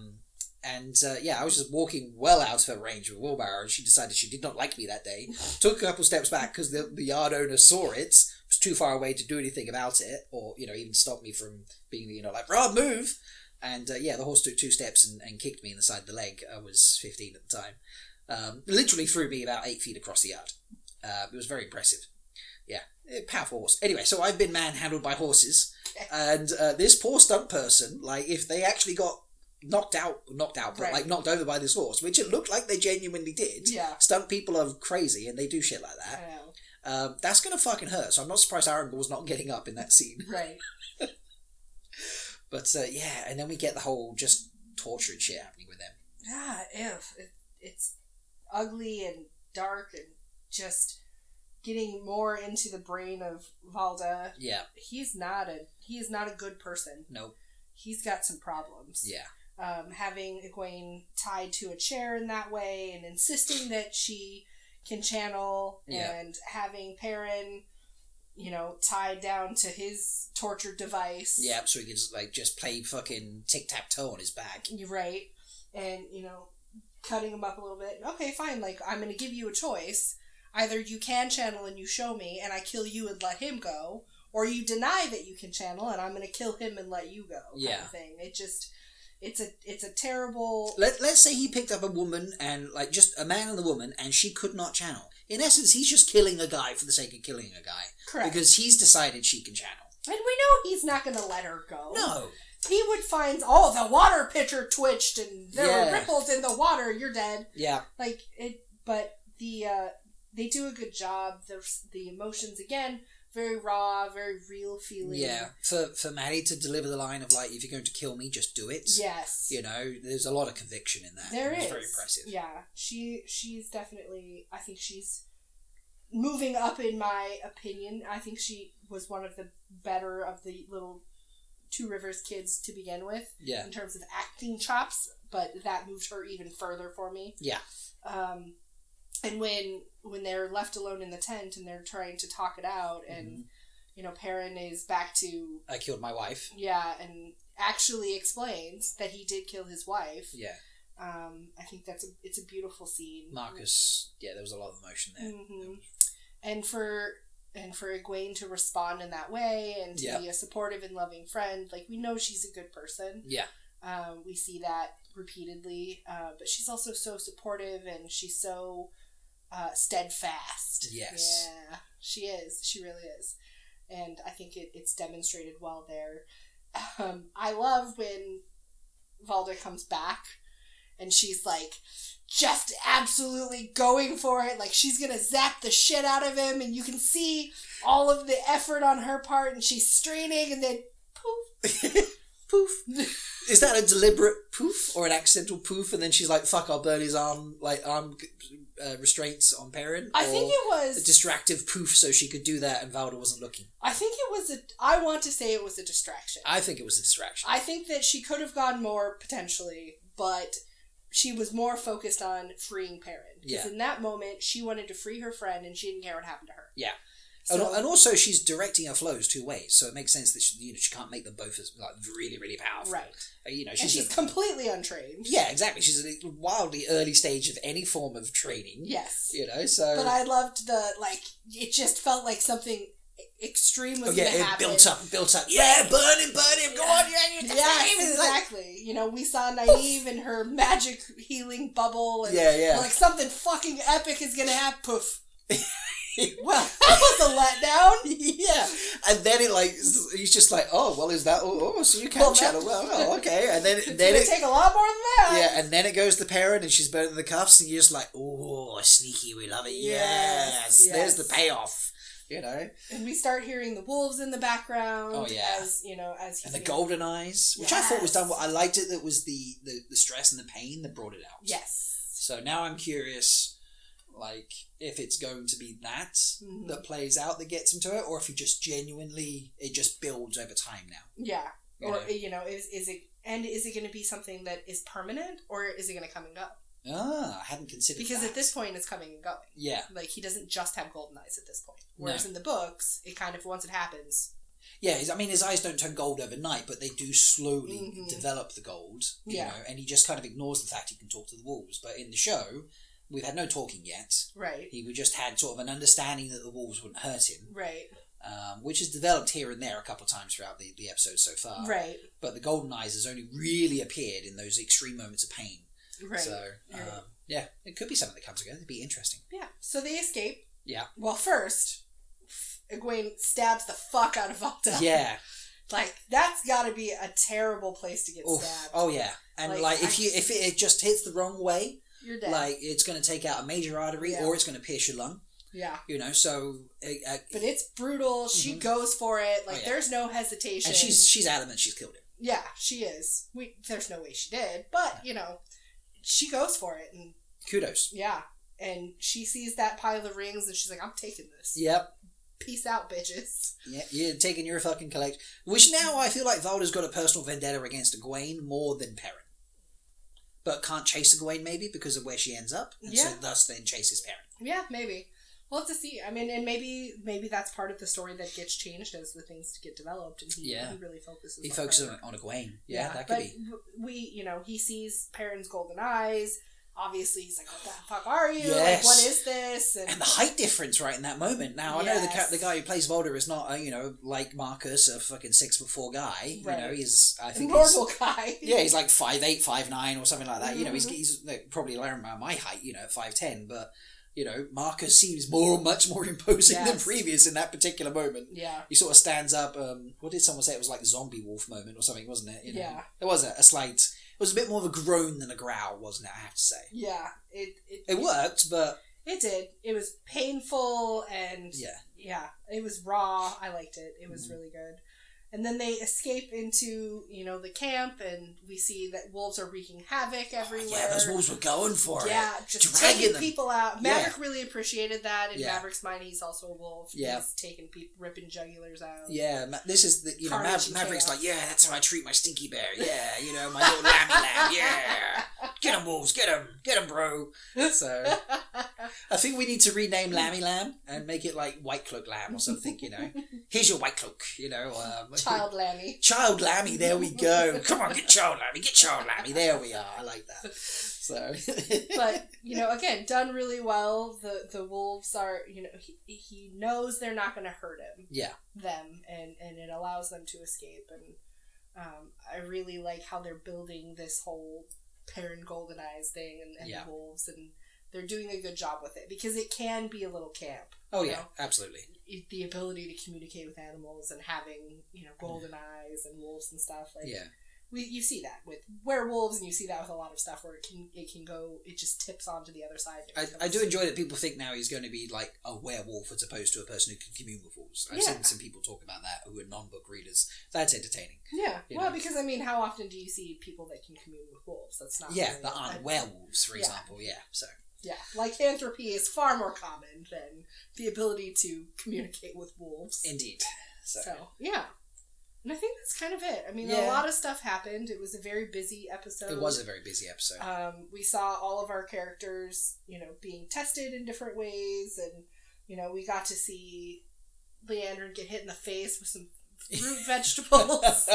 was just walking well out of her range with a wheelbarrow, and she decided she did not like me that day. Took a couple steps back because the yard owner saw it. Was too far away to do anything about it, or even stop me from being Rob, move. And the horse took 2 steps and kicked me in the side of the leg. I was 15 at the time. Literally threw me about 8 feet across the yard. It was very impressive. Yeah, powerful horse. Anyway, so I've been manhandled by horses, and this poor stunt person, if they actually got knocked out, but knocked over by this horse, which it looked like they genuinely did. Yeah. Stunt people are crazy and they do shit like that. I know. That's gonna fucking hurt, so I'm not surprised Aragorn was not getting up in that scene. Right. But and then we get the whole just tortured shit happening with them. Yeah, it's ugly and dark and just getting more into the brain of Valda. Yeah. He is not a good person. Nope. He's got some problems. Yeah. Having Egwene tied to a chair in that way and insisting that she can channel and having Perrin, tied down to his torture device. Yeah, so he can just play fucking tic-tac-toe on his back. Right. And, cutting him up a little bit. Okay, fine. I'm going to give you a choice. Either you can channel and you show me and I kill you and let him go, or you deny that you can channel, and I'm going to kill him and let you go. Kind of thing. It just, it's a terrible. Let's say he picked up a woman and just a man and a woman, and she could not channel. In essence, he's just killing a guy for the sake of killing a guy. Correct. Because he's decided she can channel. And we know he's not going to let her go. No. He would find, the water pitcher twitched, and there were ripples in the water. You're dead. Yeah. But the they do a good job. The emotions again. Very raw, very real feeling. Yeah, for Maddie to deliver the line of if you're going to kill me, just do it. Yes. There's a lot of conviction in that. There is. It's very impressive. Yeah, she's definitely, I think she's moving up in my opinion. I think she was one of the better of the little Two Rivers kids to begin with. Yeah. In terms of acting chops, but that moved her even further for me. Yeah. And when they're left alone in the tent and they're trying to talk it out and, you know, Perrin is back to... I killed my wife. Yeah, and actually explains that he did kill his wife. Yeah. I think it's a beautiful scene. Marcus, yeah, there was a lot of emotion there. Mm-hmm. And for Egwene to respond in that way and to be a supportive and loving friend, like, we know she's a good person. Yeah. We see that repeatedly, but she's also so supportive and she's so steadfast. Yes. Yeah, she is. She really is. And I think it's demonstrated well there. I love when Valda comes back and she's like, just absolutely going for it. Like, she's going to zap the shit out of him. And you can see all of the effort on her part. And she's straining. And then poof. Poof. Is that a deliberate poof or an accidental poof? And then she's like, fuck, I'll burn his arm restraints on Perrin? I think it was... a distractive poof so she could do that and Valda wasn't looking. I think it was I want to say it was a distraction. I think it was a distraction. I think that she could have gone more, potentially, but... she was more focused on freeing Perrin. Because in that moment, she wanted to free her friend and she didn't care what happened to her. Yeah. So, and also, she's directing her flows two ways, so it makes sense that she can't make them both as, like, really, really powerful. Right. She's completely untrained. Yeah, exactly. She's at a wildly early stage of any form of training. Yes. You know, so... But I loved the, like, it just felt like something... extreme was going to happen. Built up. Yeah, right. burn him, go on, yeah, exactly. You know, we saw Nynaeve and her magic healing bubble, and like, something fucking epic is going to happen. Poof. Well, that was a letdown. Yeah. And then he's just like, oh, well, is that, oh, so you can channel well, oh, okay. And then it take a lot more than that. Yeah, and then it goes to Perrin and she's burning the cuffs and you're just like, oh, sneaky, we love it. Yes. There's the payoff. You know, and we start hearing the wolves in the background. Oh yeah, as the golden eyes, which I thought was done well. I liked it. That was the stress and the pain that brought it out. Yes. So now I'm curious, like, if it's going to be that that plays out that gets into it, or if you just genuinely it just builds over time now. Yeah. Is it going to be something that is permanent, or is it going to come and go? Ah, I hadn't considered that. Because at this point, it's coming and going. Yeah. Like, he doesn't just have golden eyes at this point. Whereas in the books, it kind of, once it happens... Yeah, I mean, his eyes don't turn gold overnight, but they do slowly develop the gold, you know, and he just kind of ignores the fact he can talk to the wolves. But in the show, we've had no talking yet. Right. We just had sort of an understanding that the wolves wouldn't hurt him. Right. Which has developed here and there a couple of times throughout the episode so far. Right. But the golden eyes has only really appeared in those extreme moments of pain. Right. So, it could be something that comes together. It'd be interesting. Yeah. So they escape. Yeah. Well, first, Egwene stabs the fuck out of Valda. Yeah. Like, that's got to be a terrible place to get stabbed. Oh, yeah. And, if it just hits the wrong way, you're dead. Like, it's going to take out a major artery or it's going to pierce your lung. Yeah. You know, so... but it's brutal. She goes for it. Like, there's no hesitation. And she's adamant she's killed him. Yeah, she is. There's no way she did. But, you know... she goes for it and kudos. Yeah. And she sees that pile of rings and she's like, I'm taking this. Yep. Peace out, bitches. Yeah, you're taking your fucking collection. Which now I feel like Valda's got a personal vendetta against Egwene more than Perrin. But can't chase Egwene maybe because of where she ends up. And so thus then chases Perrin. Yeah, maybe. We'll have to see. I mean, and maybe that's part of the story that gets changed as the things get developed, and he really focuses. He focuses on Egwene. Yeah, that could be. He sees Perrin's golden eyes. Obviously, he's like, "What the fuck are you? Yes. Like, what is this?" And the height difference, right in that moment. Now I know the guy who plays Valda is not, like Marcus, a fucking 6'4" guy. Right. You know, he's normal guy. Yeah, he's like 5'8", 5'9" or something like that. Mm-hmm. You know, he's probably around my height. You know, 5'10", but. You know, Marcus seems much more imposing than previous in that particular moment. Yeah. He sort of stands up, what did someone say? It was like a zombie wolf moment or something, wasn't it? You know? Yeah. It was a slight, it was a bit more of a groan than a growl, wasn't it, I have to say. Yeah. It worked, but... It did. It was painful and... Yeah. Yeah. It was raw. I liked it. It was really good. And then they escape into, you know, the camp, and we see that wolves are wreaking havoc everywhere. Yeah, those wolves were going for it. Yeah, just taking people out. Maverick really appreciated that. In Maverick's mind, he's also a wolf. Yeah. He's taking people, ripping jugulars out. Yeah, this is the, you know, Maverick's like, yeah, that's how I treat my stinky bear. Yeah, you know, my little lamb lamb. Yeah. Get him, wolves. Get him. Get him, bro. So, I think we need to rename Lammy Lamb and make it like White Cloak Lamb or something, you know. Here's your White Cloak, you know. Child Lammy. Child Lammy, there we go. Come on, get Child Lammy. Get Child Lammy. There we are. I like that. So, but, you know, again, done really well. The wolves are, you know, he knows they're not going to hurt him. Yeah. Them. And it allows them to escape. And I really like how they're building this whole Perrin Golden Eyes thing and the wolves, and they're doing a good job with it because it can be a little camp. Oh yeah, know? Absolutely. The ability to communicate with animals and having, you know, golden eyes and wolves and stuff like you see that with werewolves, and you see that with a lot of stuff where it can go, it just tips onto the other side. I do enjoy that people think now he's going to be like a werewolf as opposed to a person who can commune with wolves. I've seen some people talk about that who are non-book readers. That's entertaining. Yeah, because I mean, how often do you see people that can commune with wolves? That's not really that aren't werewolves, for example. Yeah, so. Yeah, lycanthropy is far more common than the ability to communicate with wolves. Indeed. So yeah. And I think that's kind of it. I mean, a lot of stuff happened. It was a very busy episode. It was a very busy episode. We saw all of our characters, you know, being tested in different ways. And, you know, we got to see Liandrin get hit in the face with some root vegetables.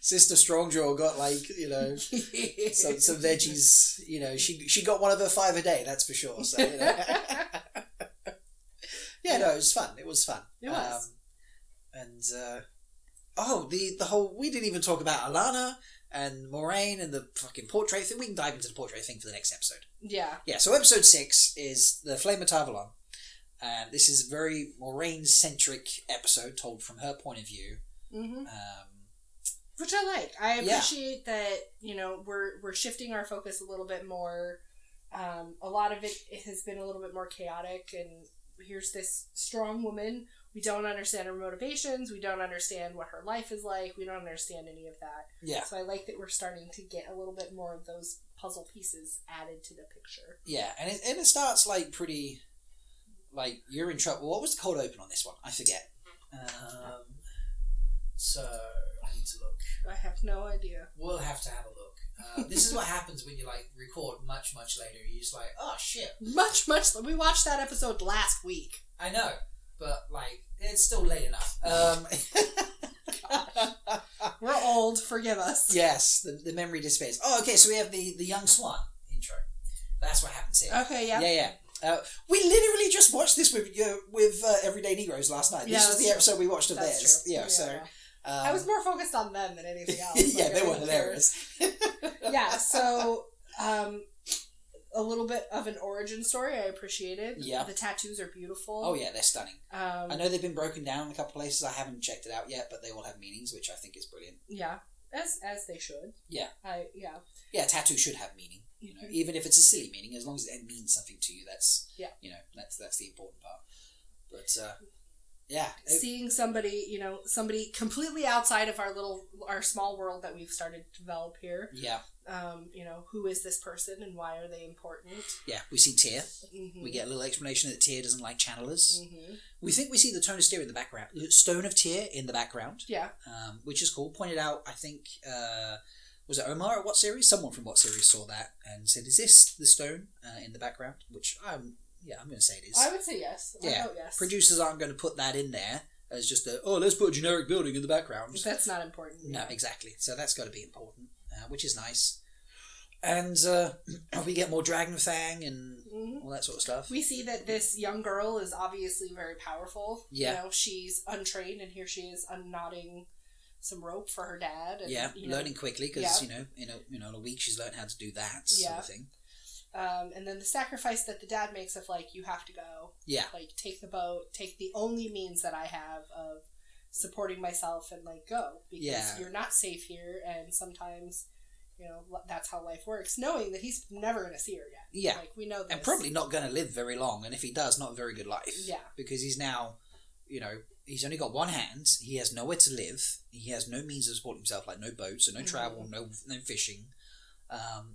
Sister Strongjaw got, like, you know, some veggies. You know, she got one of her 5 a day, that's for sure. So, you know. It was fun. It was fun. It was. Oh, the whole... We didn't even talk about Alanna and Moiraine and the fucking portrait thing. We can dive into the portrait thing for the next episode. Yeah. Yeah, so episode 6 is The Flame of Tar Valon. And this is a very Moiraine-centric episode told from her point of view. Mm-hmm. Which I like. I appreciate that, you know, we're shifting our focus a little bit more. A lot of it has been a little bit more chaotic, and here's this strong woman... We don't understand her motivations. We don't understand what her life is like. We don't understand any of that. Yeah. So I like that we're starting to get a little bit more of those puzzle pieces added to the picture. Yeah, and it starts like pretty, like, you're in trouble. What was the cold open on this one? I forget. So I need to look. I have no idea. We'll have to have a look. This is what happens when you, like, record much later. You're just like, oh shit. Much. We watched that episode last week. I know, but like. It's still late enough. We're old. Forgive us. Yes, the memory dissipates. Oh, okay. So we have the Young Swan intro. That's what happens here. Okay. Yeah. Yeah. We literally just watched this with Everyday Negroes last night. Yeah, this was the episode we watched of theirs. True. Yeah. So I was more focused on them than anything else. Like, yeah, they were hilarious. Yeah. So. A little bit of an origin story. I appreciate it. Yeah. The tattoos are beautiful. Oh, yeah. They're stunning. I know they've been broken down in a couple places. I haven't checked it out yet, but they all have meanings, which I think is brilliant. Yeah. As they should. Yeah. Yeah, tattoo should have meaning. You know, even if it's a silly meaning, as long as it means something to you, that's, you know, that's the important part. But, yeah. Seeing somebody, you know, somebody completely outside of our small world that we've started to develop here. Yeah. You know, who is this person and why are they important? Yeah, we see Tyr. Mm-hmm. We get a little explanation that Tyr doesn't like channelers. Mm-hmm. We think we see the Stone of Tyr in the background. Yeah. Which is cool. Pointed out, I think, was it Omar at What Series? Someone from What Series saw that and said, is this the stone in the background? Which I'm going to say it is. I would say yes. Yeah. Yes. Producers aren't going to put that in there as just let's put a generic building in the background. That's not important. No, exactly. So that's got to be important, which is nice. And we get more Dragonfang and all that sort of stuff. We see that this young girl is obviously very powerful. Yeah. You know, she's untrained, and here she is unknotting some rope for her dad. And, learning quickly because, in a week she's learned how to do that sort of thing. And then the sacrifice that the dad makes of, like, you have to go. Yeah. Like, take the boat, take the only means that I have of supporting myself and, like, go. Because you're not safe here, and sometimes, you know, that's how life works. Knowing that he's never going to see her again. Yeah. Like, we know this. And probably not going to live very long, and if he does, not a very good life. Yeah. Because he's now you know, he's only got one hand, he has nowhere to live, he has no means to support himself, like no boat, so no travel, no fishing,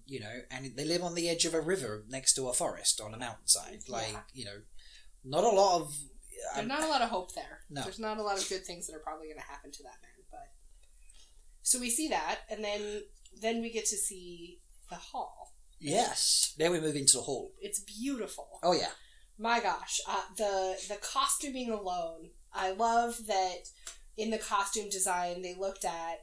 you know, and they live on the edge of a river next to a forest on a mountainside. Like, you know, not a lot of... There's not a lot of hope there. No. There's not a lot of good things that are probably going to happen to that man, but... So we see that, and then we get to see the hall. Yes. Then we move into the hall. It's beautiful. Oh, yeah. My gosh. The costuming alone... I love that in the costume design, they looked at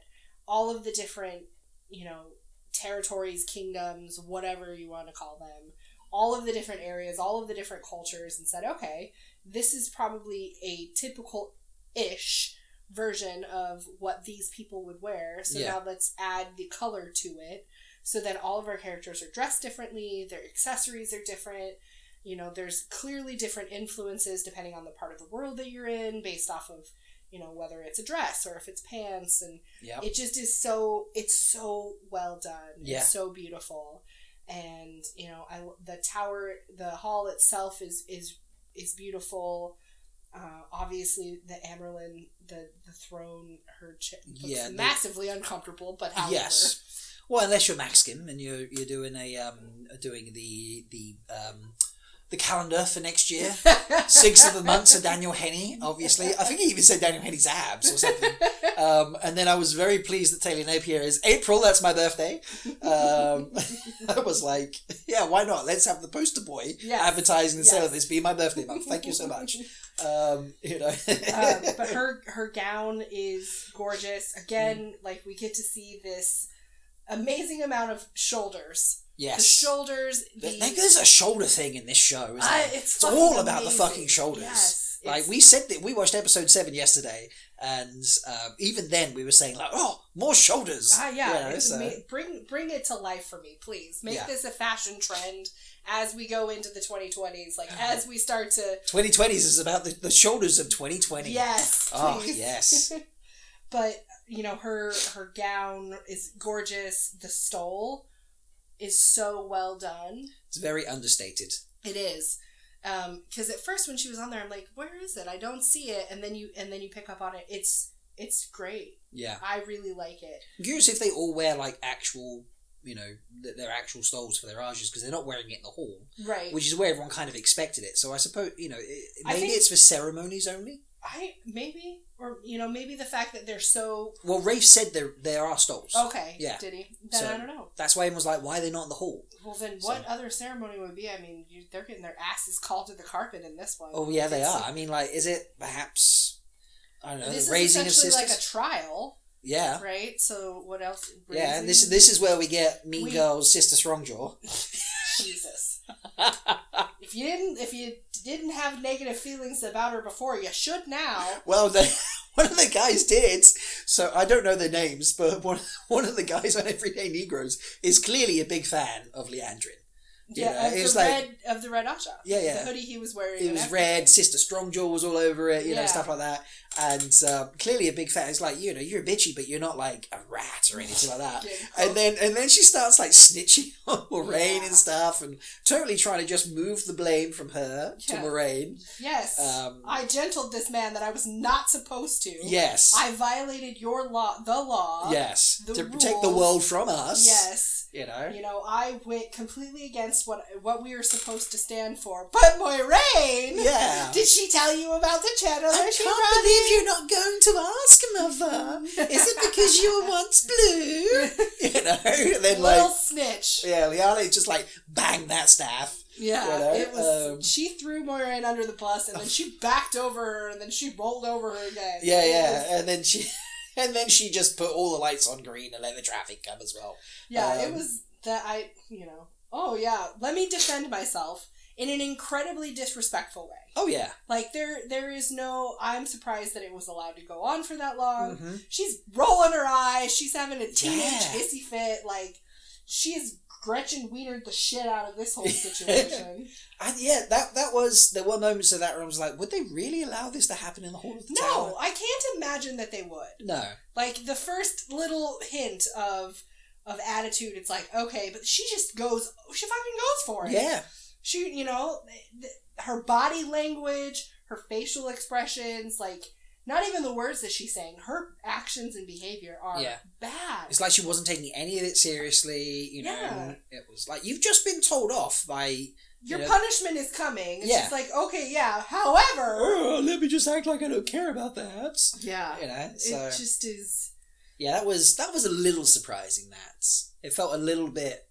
all of the different, you know, territories, kingdoms, whatever you want to call them, all of the different areas, all of the different cultures, and said, okay, this is probably a typical-ish version of what these people would wear, so now let's add the color to it, so then all of our characters are dressed differently, their accessories are different. You know, there's clearly different influences depending on the part of the world that you're in, based off of, you know, whether it's a dress or if it's pants. And it just is so, it's so well done. Yeah. It's so beautiful. And, you know, the hall itself is beautiful. Obviously, the Amyrlin, the throne, her chair, massively uncomfortable, but however... Yes. Well, unless you're Maxim and you're doing the calendar for next year. 6 of the months of Daniel Henney, obviously. I think he even said Daniel Henney's abs or something. And then I was very pleased that Taylor Napier is April. That's my birthday. I was like, yeah, why not? Let's have the poster boy advertising the sale of this be my birthday month. Thank you so much. You know. But her gown is gorgeous. Again, like we get to see this amazing amount of shoulders. Yes. The shoulders. There's a shoulder thing in this show, isn't it? It's all about amazing. The fucking shoulders. Yes, like, we said that we watched episode 7 yesterday, and even then we were saying, like, oh, more shoulders. You know, bring it to life for me, please. Make this a fashion trend as we go into the 2020s. Like, as we start to... 2020s is about the shoulders of 2020. Yes, oh, please. Yes. But, you know, her gown is gorgeous. The stole... is so well done. It's very understated. It is, because at first when she was on there, I'm like, "Where is it? I don't see it." And then you pick up on it. It's great. Yeah, I really like it. I'm curious if they all wear like actual, you know, their actual stoles for their arches, because they're not wearing it in the hall, right? Which is where everyone kind of expected it. So I suppose, you know, maybe it's for ceremonies only. Maybe the fact that they're so... Well, Rafe said there are stoles. Okay, yeah. Did he? Then I don't know. That's why everyone's like, why are they not in the hall? Well, then what other ceremony would be? I mean, they're getting their asses called to the carpet in this one. Oh, yeah, they are. I mean, like, is it perhaps... I don't know, the raising of sisters? This is like a trial. Yeah. Right? So what else? Raising? Yeah, and this is where we get Mean Girls, Sister Strongjaw. Jesus. If you didn't have negative feelings about her before, you should now. Well, one of the guys did, so I don't know their names, but one of the guys on Everyday Negroes is clearly a big fan of Liandrin. Yeah, of the red Asha. Yeah, yeah. The hoodie he was wearing. It was red, Sister Strongjaw was all over it, you know, stuff like that. And clearly a big fan. It's like, you know, you're a bitchy, but you're not like a rat or anything like that. And then she starts like snitching on Moiraine and stuff, and totally trying to just move the blame from her to Moiraine. Yes. I gentled this man that I was not supposed to. Yes. I violated the law. Yes. To protect the world from us. Yes. You know, I went completely against what we were supposed to stand for. But Moiraine, did she tell you about the channel? I can't believe you're not going to ask, Mother. Is it because you were once blue? You know, and then little snitch. Yeah, Liana just like bang that staff. Yeah, you know? It was. She threw Moiraine under the bus, and then she backed over her, and then she rolled over her again. And then she just put all the lights on green and let the traffic come as well. Yeah, it was that let me defend myself in an incredibly disrespectful way. Oh, yeah. Like, there is no, I'm surprised that it was allowed to go on for that long. Mm-hmm. She's rolling her eyes. She's having a teenage hissy fit. Like, she is Gretchen Wienered the shit out of this whole situation. And there were moments of that where I was like, would they really allow this to happen in the Hall of the Tower? No, I can't imagine that they would. No. Like, the first little hint of attitude, it's like, okay, but she fucking goes for it. Yeah. She, you know, her body language, her facial expressions, like, not even the words that she's saying. Her actions and behavior are bad. It's like she wasn't taking any of it seriously, you know. Yeah. It was like, you've just been told off by... Your punishment is coming. And she's like, okay, however... Oh, let me just act like I don't care about that. Yeah. You know, so... It just is... Yeah, that was a little surprising, that. It felt a little bit...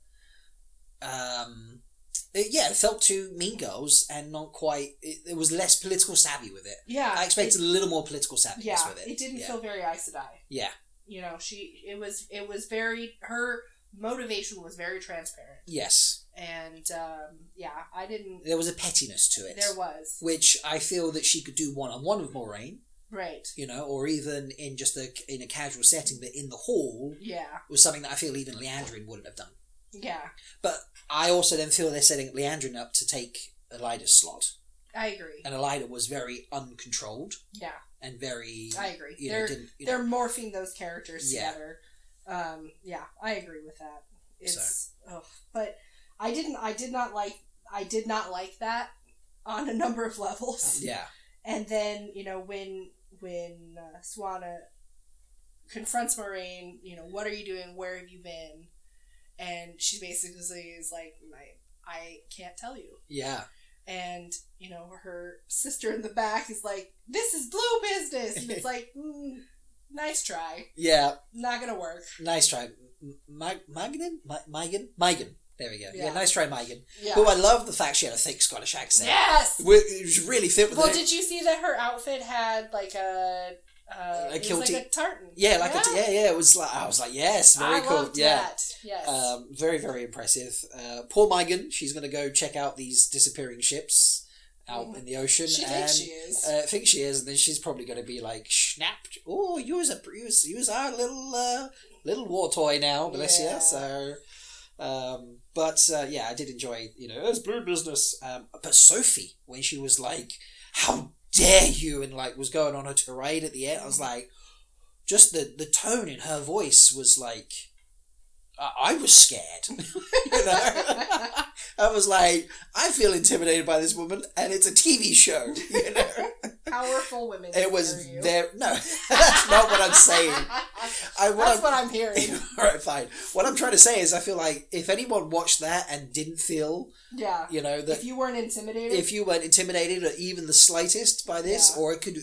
it felt too Mean Girls and not quite... It was less political savvy with it. Yeah. I expected a little more political savviness with it. It didn't feel very Aes Sedai. Yeah. You know, it was very... Her motivation was very transparent. Yes. And, I didn't... There was a pettiness to it. There was. Which I feel that she could do one-on-one with Moiraine. Right. You know, or even in just in a casual setting, but in the hall... Yeah. Was something that I feel even Liandrin wouldn't have done. Yeah. But I also then feel they're setting Liandrin up to take Elida's slot. I agree. And Elida was very uncontrolled. Yeah. And very... I agree. They're morphing those characters together. Yeah, I agree with that. It's... So. Oh, but... I did not like that on a number of levels. Yeah. And then, you know, when Swanna confronts Moiraine, you know, what are you doing? Where have you been? And she basically is like, I can't tell you. Yeah. And, you know, her sister in the back is like, this is blue business. And it's like, nice try. Yeah. Not going to work. Nice try. Mygen. There we go. Yeah, nice try, Mygen. Yeah. But I love the fact she had a thick Scottish accent. Yes! It was really fit with it. Well, did you see that her outfit had like a... a kiltie. Like a tartan. Yeah, like it was like... I was like, yes, very cool. I loved that. Yes. Very, very impressive. Poor Mygen. She's going to go check out these disappearing ships out in the ocean. I think she is. And then she's probably going to be like, snapped. Oh, you're our little war toy now, bless you. So... I did enjoy, you know, it's blue business. But Sophie, when she was like, how dare you, and like was going on her tirade at the end, I was like, just the tone in her voice was like, I was scared. You know? I was like, I feel intimidated by this woman, and it's a TV show, you know. Powerful women. It was there. No, that's not what I'm saying. That's what I'm hearing. All right, fine. What I'm trying to say is, I feel like if anyone watched that and didn't feel, you know, that if you weren't intimidated, or even the slightest by this, or it could,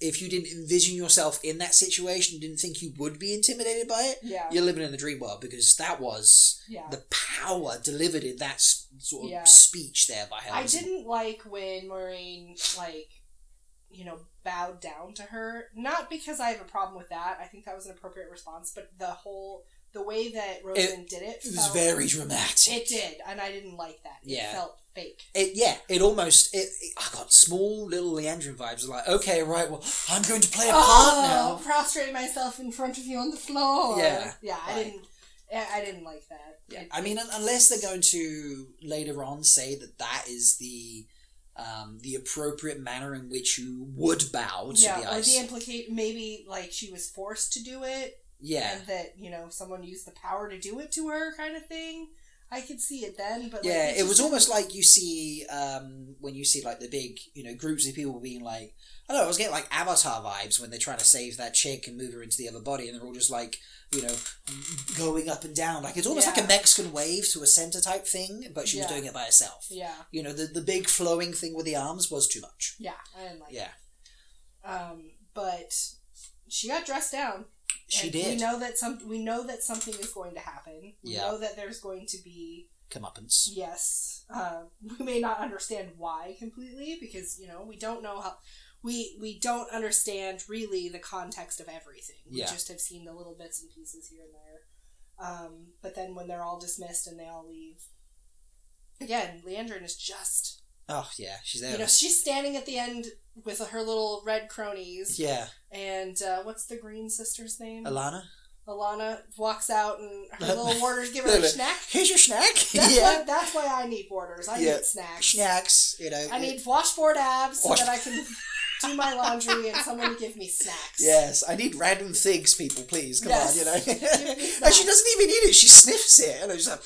if you didn't envision yourself in that situation, didn't think you would be intimidated by it, you're living in the dream world, because that was the power delivered in that sort of speech there by her. I didn't like when Moiraine you know, bowed down to her. Not because I have a problem with that. I think that was an appropriate response, but the way that Rosamund did it was very dramatic. It did, and I didn't like that. It felt fake. I got small little Liandrin vibes. Like, okay, right, well, I'm going to play a part now. Prostrate myself in front of you on the floor. Yeah. Yeah, right. I didn't like that. Yeah. I mean, unless they're going to later on say that is the appropriate manner in which you would bow to the ice. Yeah, or the implication, maybe, like, she was forced to do it. Yeah. And that, you know, someone used the power to do it to her, kind of thing. I could see it then, but... Yeah, like, it was almost like you see, when you see, like, the big, you know, groups of people being like... I don't know, I was getting, like, Avatar vibes when they're trying to save that chick and move her into the other body, and they're all just, like, you know, going up and down. Like, it's almost like a Mexican wave to a center type thing, but she was doing it by herself. Yeah. You know, the big flowing thing with the arms was too much. Yeah, I didn't like it. But she got dressed down. She did. We know that something is going to happen. We know that there's going to be comeuppance. Yes. We may not understand why completely, because, you know, we don't know how... We don't understand, really, the context of everything. We just have seen the little bits and pieces here and there. But then when they're all dismissed and they all leave... Again, Liandrin is just... Oh, yeah, she's there. You know, she's standing at the end with her little red cronies. Yeah. And what's the green sister's name? Alanna. Alanna walks out and her little warders give her a snack. Here's your snack. That's why I need warders. I need snacks. Snacks, you know. I need washboard abs so that I can... do my laundry and someone give me snacks. Yes, I need random things, people, please. Come on, you know. And she doesn't even eat it. She sniffs it. And I'm just like,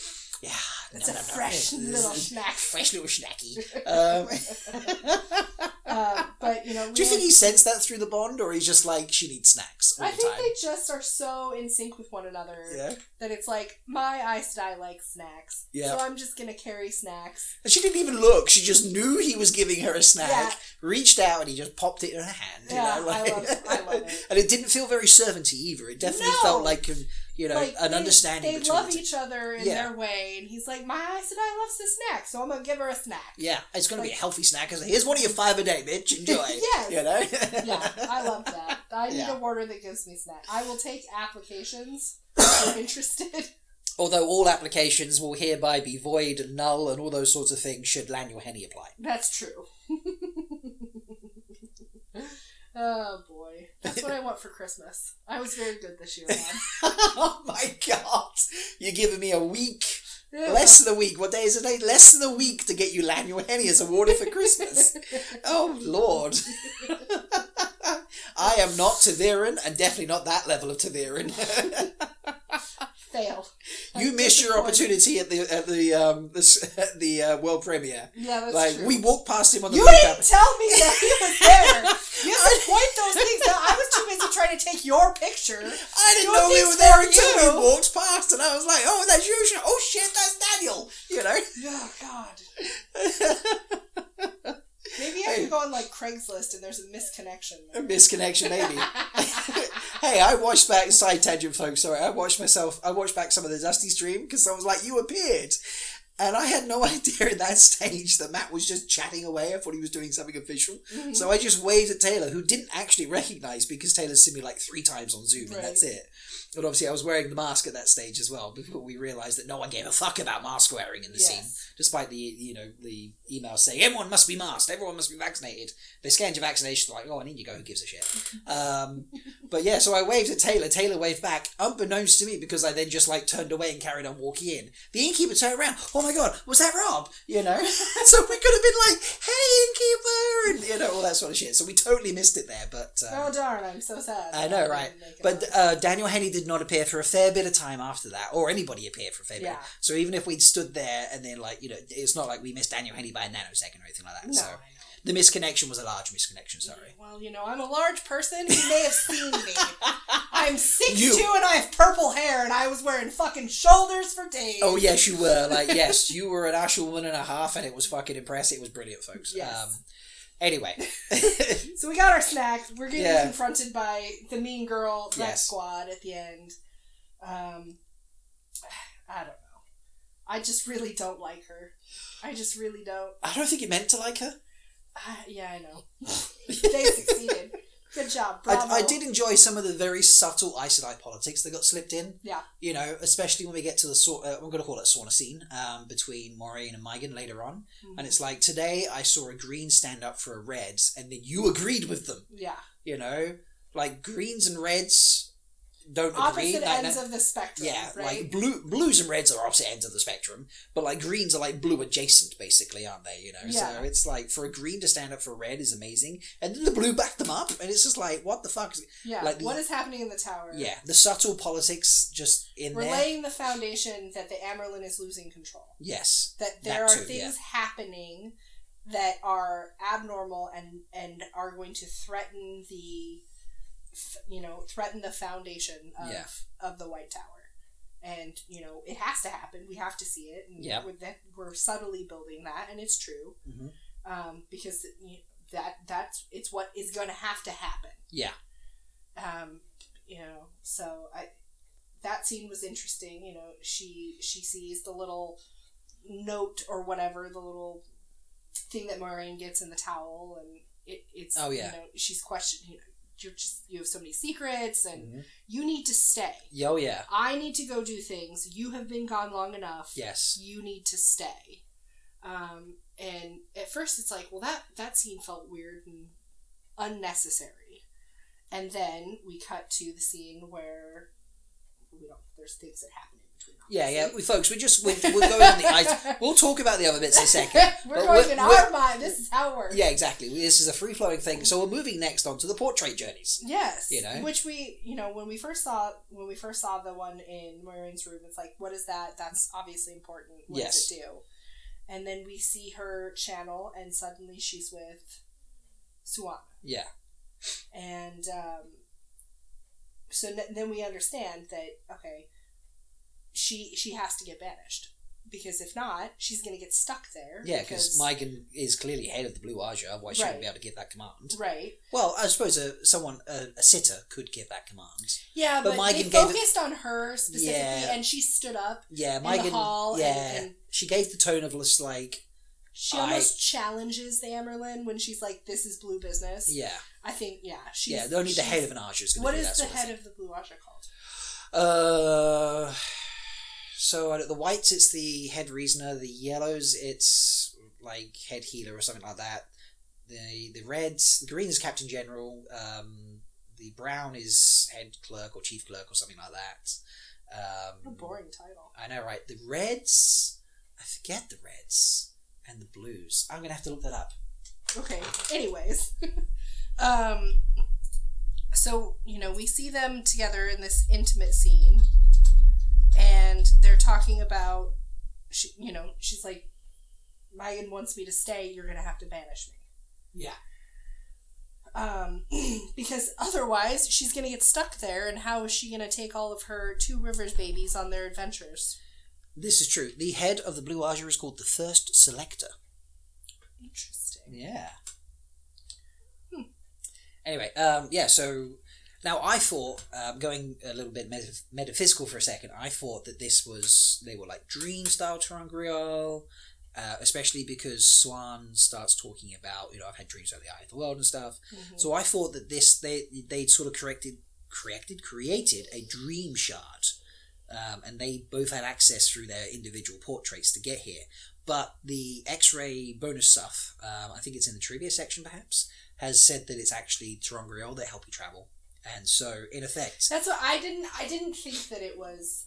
it's a fresh little snack. Fresh little snacky. But, you know... Do you think he sensed that through the bond, or he's just like, she needs snacks all the time? I think they just are so in sync with one another that it's like, my Aes Sedai likes snacks, so I'm just going to carry snacks. And she didn't even look. She just knew he was giving her a snack, reached out, and he just popped it in her hand. Yeah, you know, like... I love it. And it didn't feel very servant-y either. It definitely felt like... You know, like, an understanding between them. They love each other in their way, and he's like, my Aes Sedai loves to snack, so I'm going to give her a snack. Yeah, it's going to be a healthy snack. Like, here's one of your 5 a day, bitch. Enjoy. You know? Yeah, I love that. I need a warder that gives me snacks. I will take applications if you're interested. Although all applications will hereby be void and null and all those sorts of things should Lanyel Henny apply. That's true. Oh boy, that's what I want for Christmas. I was very good this year, man. Oh my god, you're giving me a week, less than a week. What day is it? Less than a week to get you Lanyel Henny as a warder for Christmas. Oh lord. I am not ta'veren, and definitely not that level of ta'veren. Fail. You missed your opportunity at the world premiere. Yeah, that's true. We walked past him on the road. You didn't tell me that he was there. You had to point those things out. I was too busy trying to take your picture. I didn't know we were there until we walked past, and I was like, "Oh, that's you! Oh shit, that's Daniel!" You know? Oh god. Maybe I could go on like Craigslist and there's a misconnection. There. A misconnection, maybe. Hey, I watched back, side tangent folks, sorry, I watched back some of the Dusty stream because I was like, you appeared. And I had no idea at that stage that Matt was just chatting away. I thought he was doing something official. Mm-hmm. So I just waved at Taylor, who didn't actually recognise because Taylor's seen me like 3 times on Zoom and that's it. But obviously I was wearing the mask at that stage as well before we realised that no one gave a fuck about mask wearing in the scene. Despite the, you know, the email saying, everyone must be masked, everyone must be vaccinated. They scanned your vaccination, like, oh, I need you go, who gives a shit? But yeah, so I waved at Taylor. Taylor waved back, unbeknownst to me because I then just like turned away and carried on walking in. The innkeeper turned around, oh my god, was that Rob? You know? So we could have been like, hey, innkeeper! And, you know, all that sort of shit. So we totally missed it there, but... oh darn, I'm so sad. I know, right? But Lanyel Henny did not appear for a fair bit of time after that, or anybody appeared for a fair bit. So even if we'd stood there and then like, you know, it's not like we missed Lanyel Henny by a nanosecond or anything like that. No, so the misconnection was a large misconnection, sorry. Well, you know, I'm a large person. You may have seen me. I'm 6'2" and I have purple hair and I was wearing fucking shoulders for days. Oh yes, you were. Like, yes, you were an Usher 1.5 and it was fucking impressive. It was brilliant, folks. Yes. Anyway. So we got our snacks. We're getting confronted by the mean girl squad at the end. I don't know. I just really don't like her. I just really don't. I don't think you meant to like her. Yeah, I know. They succeeded. Good job. Bravo. I did enjoy some of the very subtle Aes Sedai politics that got slipped in. Yeah. You know, especially when we get to the, I'm going to call it a sauna scene, between Moiraine and Mygen later on. Mm-hmm. And it's like, today I saw a green stand up for a red, and then you agreed with them. Yeah. You know, like greens and reds don't agree. Opposite ends of the spectrum, right? Like blues and reds are opposite ends of the spectrum, but like greens are like blue adjacent, basically, aren't they? You know, so it's like for a green to stand up for a red is amazing, and then the blue backed them up, and it's just like, what the fuck? Yeah, like what is happening in the tower? Yeah, the subtle politics just in there. We're laying the foundation that the Amyrlin is losing control. Yes, that there are things happening that are abnormal and are going to threaten the. You know, threaten the foundation of the White Tower, and you know it has to happen. We have to see it, and we're subtly building that, and it's true because that's what is going to have to happen. Yeah, you know, so that scene was interesting. You know, she sees the little note or whatever, the little thing that Moiraine gets in the towel, and it's you know, she's questioning. You know, you have so many secrets and you need to stay. Oh yeah. I need to go do things. You have been gone long enough. Yes. You need to stay. And at first it's like, well, that scene felt weird and unnecessary. And then we cut to the scene where there's things that happen. Folks, we're going on the ice. We'll talk about the other bits in a second. We're in our mind. This is how it works. Yeah, exactly. This is a free flowing thing. So we're moving next on to the portrait journeys. Yes, you know, which we, you know, when we first saw the one in Moiraine's room, it's like, what is that? That's obviously important. What does it do? And then we see her channel, and suddenly she's with Suana. Yeah. And so then we understand that, okay, she has to get banished. Because if not, she's going to get stuck there. Yeah, because Mygen is clearly head of the Blue Aja, otherwise she wouldn't be able to give that command. Right. Well, I suppose a sitter could give that command. Yeah, but they focused on her specifically, and she stood up in the hall. Yeah, and she gave the tone of just like... She almost challenges the Amyrlin when she's like, this is blue business. Yeah. I think, she's... Yeah, only the head of an Aja is going to do that sort of thing. What is the head of the Blue Aja called? So the whites, it's the head reasoner. The yellows, it's like head healer or something like that. The reds, the green is captain general. The brown is head clerk or chief clerk or something like that. What a boring title. I know, right? The reds, I forget the reds and the blues. I'm gonna have to look that up. Okay. Anyways, so we see them together in this intimate scene. And they're talking about, she's like, Mygen wants me to stay, you're going to have to banish me. Yeah. Because otherwise, she's going to get stuck there, and how is she going to take all of her Two Rivers babies on their adventures? This is true. The head of the Blue Aja is called the First Selector. Interesting. Yeah. Anyway, so... Now, I thought, going a little bit metaphysical for a second, I thought that this was, they were like dream-style ta'veren, especially because Swan starts talking about, I've had dreams about the eye of the world and stuff. Mm-hmm. So I thought that this, they'd sort of created a dream shard, and they both had access through their individual portraits to get here. But the X-ray bonus stuff, I think it's in the trivia section perhaps, has said that it's actually ta'veren that help you travel. And so, in effect... That's what I didn't think it was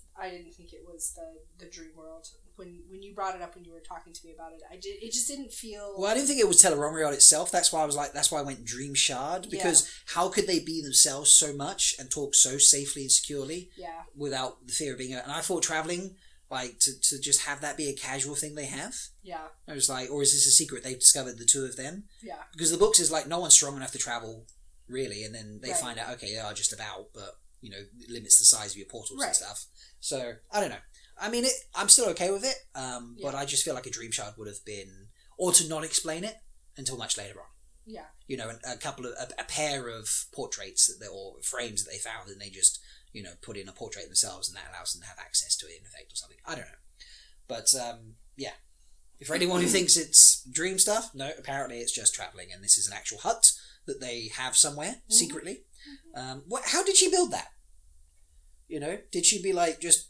the dream world. When you brought it up when you were talking to me about it, it just didn't feel... Well, I didn't think it was Tel'aran'rhiod itself. That's why I was like... That's why I went dream shard. Because how could they be themselves so much and talk so safely and securely without the fear of being... And I thought travelling, like, to just have that be a casual thing they have. Yeah. I was like, or is this a secret they've discovered, the two of them? Yeah. Because the books is like, no one's strong enough to travel... really, and then they find out, okay, they are just about, but, it limits the size of your portals and stuff. So, I don't know. I mean, I'm still okay with it, but I just feel like a dream shard would have been, or to not explain it until much later on. Yeah. A pair of portraits or frames that they found, and they just, put in a portrait themselves, and that allows them to have access to it in effect or something. I don't know. But, If for anyone who thinks it's dream stuff, no, apparently it's just travelling, and this is an actual hut that they have somewhere, secretly. Mm-hmm. How did she build that? Did she be like, just,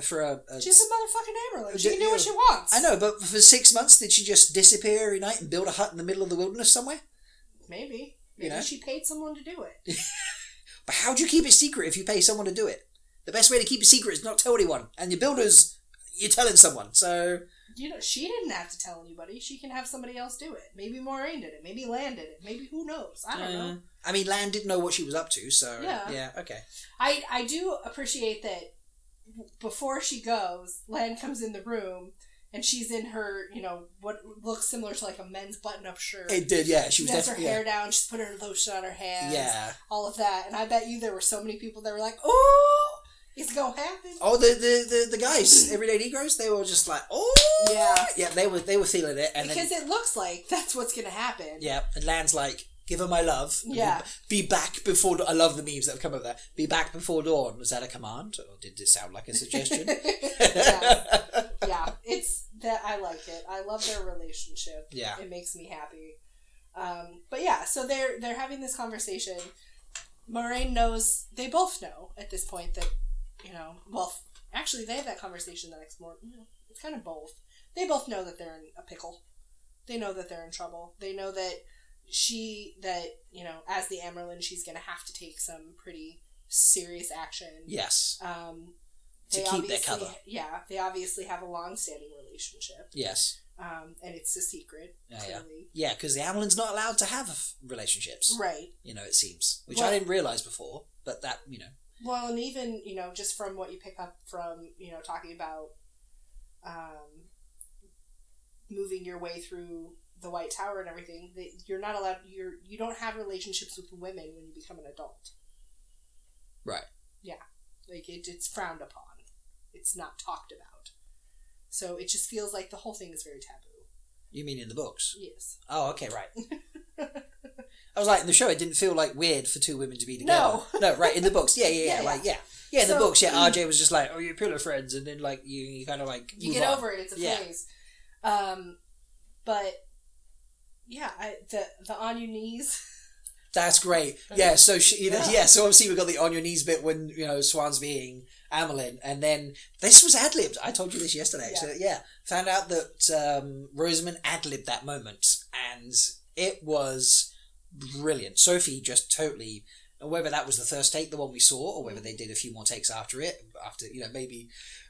for a... She's a motherfucking Amyrlin. She can do what she wants. I know, but for 6 months, did she just disappear every night and build a hut in the middle of the wilderness somewhere? Maybe. Maybe she paid someone to do it. But how do you keep it secret if you pay someone to do it? The best way to keep it secret is not tell anyone. And your builders, you're telling someone, so... she didn't have to tell anybody. She can have somebody else do it. Maybe Moiraine did it. Maybe Lan did it. Maybe who knows? I don't know. I mean, Lan didn't know what she was up to, so... Yeah, okay. I do appreciate that before she goes, Lan comes in the room, and she's in her, what looks similar to, like, a men's button-up shirt. It did, yeah. She was definitely... She has her hair down. She's put her lotion on her hands. Yeah. All of that. And I bet you there were so many people that were like, ooh! It's gonna happen. Oh, the guys, Everyday Negroes, they were just like, oh, yeah, they were feeling it, and because it looks like that's what's gonna happen. Yeah, and Lan's like, give her my love. Yeah, be back before. I love the memes that have come up there. Be back before dawn. Was that a command, or did it sound like a suggestion? It's that I like it. I love their relationship. Yeah, it makes me happy. But so they're having this conversation. Moiraine knows. They both know at this point that. Well, actually, they had that conversation the next morning. It's kind of both. They both know that they're in a pickle. They know that they're in trouble. They know that as the Amyrlin, she's going to have to take some pretty serious action. Yes. To keep their cover. Yeah. They obviously have a long-standing relationship. Yes. And it's a secret, clearly. Yeah, because the Amylin's not allowed to have relationships. Right. It seems. Which I didn't realise before, but that, Well, and even, just from what you pick up from, talking about moving your way through the White Tower and everything, that you're not allowed, you don't have relationships with women when you become an adult. Right. Yeah. Like, it's frowned upon. It's not talked about. So it just feels like the whole thing is very taboo. You mean in the books? Yes. Oh, okay, right. I was like, in the show, it didn't feel like weird for two women to be together. No. No, right, in the books. Yeah. Like, yeah. Yeah, in the books, RJ was just like, oh, you're pillow friends, and then, like, you kind of, like, you get on. Over it, it's a phase. But, yeah, the on your knees. That's great. Yeah, so so obviously we got the on your knees bit when, Swan's being Amyrlin, and then this was ad-libbed. I told you this yesterday. Yeah. So, found out that Rosamund ad-libbed that moment, and it was brilliant. Sophie just totally, whether that was the first take, the one we saw, or whether they did a few more takes after it, maybe...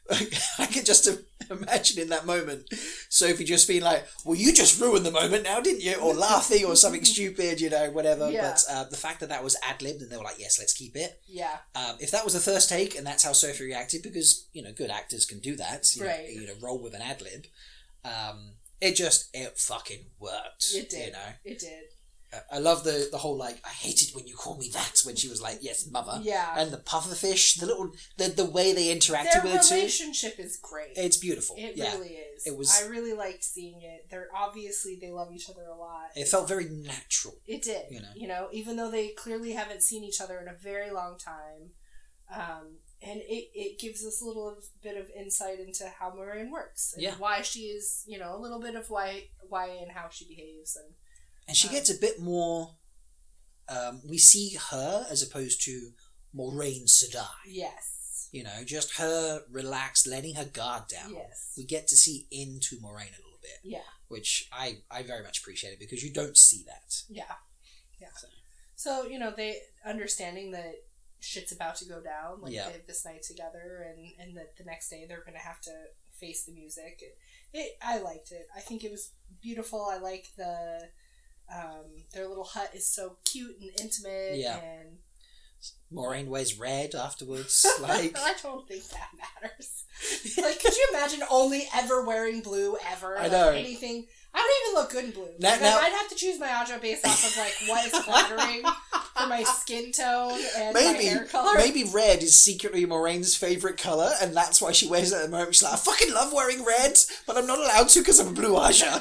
I could just imagine in that moment Sophie just being like, well, you just ruined the moment now, didn't you? Or laughing or something stupid, whatever. Yeah. But the fact that was ad-libbed and they were like, yes, let's keep it. Yeah. If that was the first take and that's how Sophie reacted, because, good actors can do that. Right. Roll with an ad-lib. It fucking worked. It did. It did. I love the whole, like, I hated when you call me that, when she was like, yes, mother. Yeah. And the pufferfish, the way they interacted with her too. Their relationship is great. It's beautiful. It really is. I really liked seeing it. They're obviously, they love each other a lot. It felt very natural. It did. Even though they clearly haven't seen each other in a very long time. And it gives us a little bit of insight into how Moiraine works. And why she is, a little bit of why and how she behaves And she gets a bit more... we see her as opposed to Moiraine Sedai. Yes. Just her relaxed, letting her guard down. Yes. We get to see into Moiraine a little bit. Yeah. Which I very much appreciated because you don't see that. Yeah. Yeah. So they... Understanding that shit's about to go down. Like, they have this night together and that the next day they're going to have to face the music. I liked it. I think it was beautiful. I like the... their little hut is so cute and intimate. Yeah. And Moiraine wears red afterwards. Like, I don't think that matters. Like, could you imagine only ever wearing blue ever? I know. Anything. I don't even look good in blue. Now, I'd have to choose my outfit based off of what is flattering for my skin tone and my hair color. Maybe red is secretly Moraine's favourite colour, and that's why she wears it at the moment. She's like, I fucking love wearing red, but I'm not allowed to because I'm a blue Aja.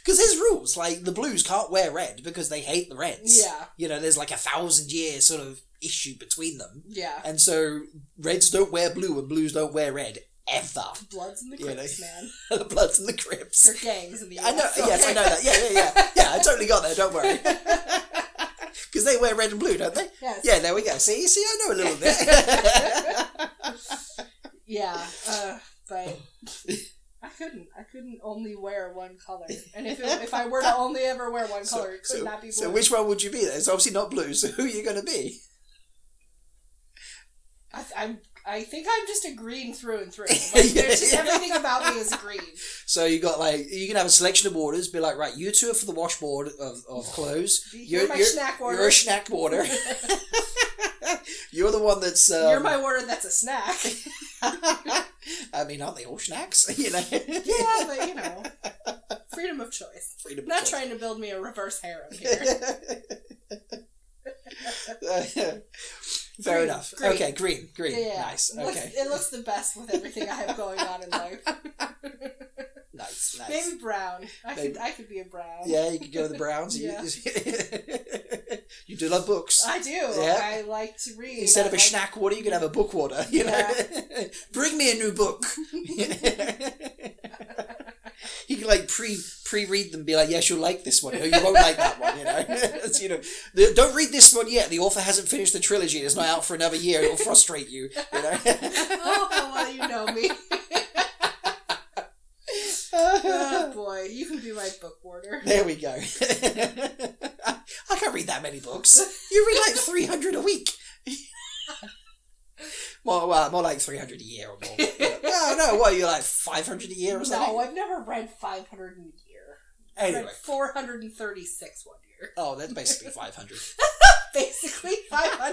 Because there's rules, like, the blues can't wear red because they hate the reds. Yeah. There's like 1,000-year sort of issue between them. Yeah. And so reds don't wear blue and blues don't wear red, ever. Bloods and the Crips, man. The Bloods and the Crips. They're gangs in the US. I know, okay. Yes, I know that. Yeah. Yeah, I totally got there, don't worry. Because they wear red and blue, don't they? Yes. Yeah, there we go. See, I know a little bit. But... I couldn't only wear one color, and if I were to only ever wear one color, it could not be blue. So which one would you be? Then it's obviously not blue. So who are you going to be? I think I'm just a green through and through. Like, everything about me is green. So you got you can have a selection of orders. Be like, right, you two are for the washboard of clothes. You're snack warder. You're a snack warder. You're the one that's. You're my warder. That's a snack. I mean, aren't they all snacks? Yeah, but freedom of choice. Not trying to build me a reverse harem here. Fair enough. Green. Okay, green. Yeah. Nice. Okay. It looks the best with everything I have going on in life. Nice. Maybe brown. I could be a brown. Yeah, you could go with the browns. Yeah. You do love books. I do. Yeah. I like to read. Instead of a snack water, you can have a book water. Bring me a new book. You can pre-read them and be like, yes, you'll like this one. You won't like that one, Don't read this one yet. The author hasn't finished the trilogy. It's not out for another year. It'll frustrate you, Oh, well, you know me. Oh boy, you can be my book warder. There we go. I can't read that many books. You read like 300 a week. More like 300 a year or more. You're like 500 a year or something? No, I've never read 500 in a year. Anyway. I read 436 one year. Oh, that's basically 500. Basically 500?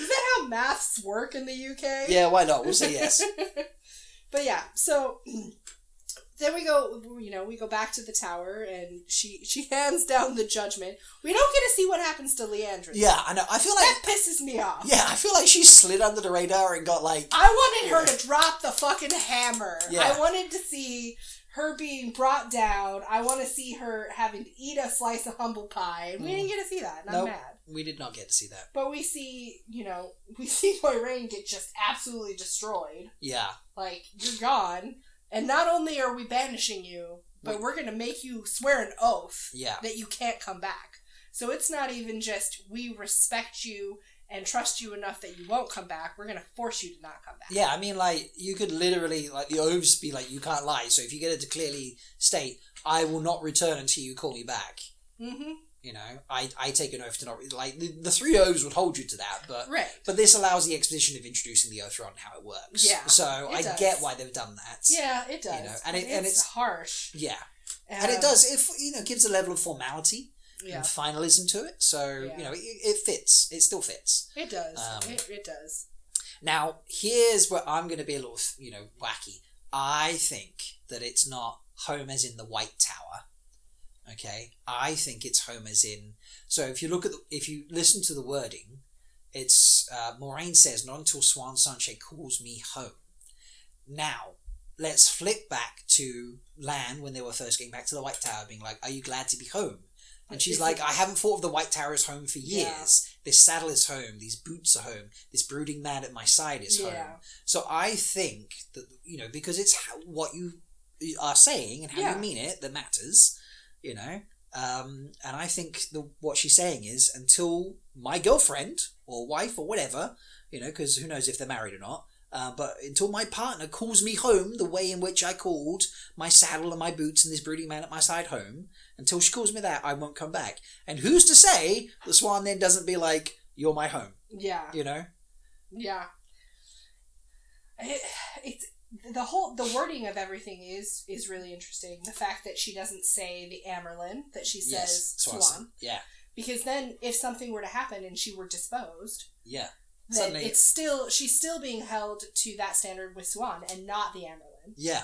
Is that how maths work in the UK? Yeah, why not? We'll say yes. But yeah, so... Then we go, you know, we go back to the tower, and she hands down the judgment. We don't get to see what happens to Liandrin. Yeah, I know. I feel like... That pisses me off. Yeah, I feel like she slid under the radar and got, like... I wanted her to drop the fucking hammer. Yeah. I wanted to see her being brought down. I want to see her having to eat a slice of humble pie. And we didn't get to see that, and I'm mad. We did not get to see that. But we see, you know, we see Moiraine get just absolutely destroyed. Yeah. Like, you're gone. And not only are we banishing you, but we're going to make you swear an oath that you can't come back. So it's not even just, we respect you and trust you enough that you won't come back. We're going to force you to not come back. Yeah, I mean, like, you could literally, like, the oaths be like, you can't lie. So if you get it to clearly state, I will not return until you call me back. Mm-hmm. You know, I take an oath to not... Like, the three oaths would hold you to that, but... Right. But this allows the exposition of introducing the oath rod and how it works. Yeah, so I get why they've done that. Yeah, it does. You know, and it's harsh. Yeah. And it does, gives a level of formality and finalism to it. So, it fits. It still fits. It does. It does. Now, here's where I'm going to be a little, wacky. I think that it's not home as in the White Tower. Okay, I think it's home as in... So if you listen to the wording, it's... Moiraine says, not until Swan Sanche calls me home. Now, let's flip back to Lan when they were first getting back to the White Tower, being like, are you glad to be home? And she's like, I haven't thought of the White Tower as home for years. Yeah. This saddle is home. These boots are home. This brooding man at my side is home. So I think that, because it's what you are saying and how you mean it that matters... and I think what she's saying is, until my girlfriend or wife or whatever, because who knows if they're married or not, but until my partner calls me home the way in which I called my saddle and my boots and this brooding man at my side home, until she calls me that, I won't come back. And who's to say the Swan then doesn't be like, you're my home? Yeah. Yeah. It's... The wording of everything is really interesting. The fact that she doesn't say the Amyrlin, that she says Swan. Yeah. Because then if something were to happen and she were disposed, then suddenly it's still, she's still being held to that standard with Swan and not the Amyrlin. Yeah.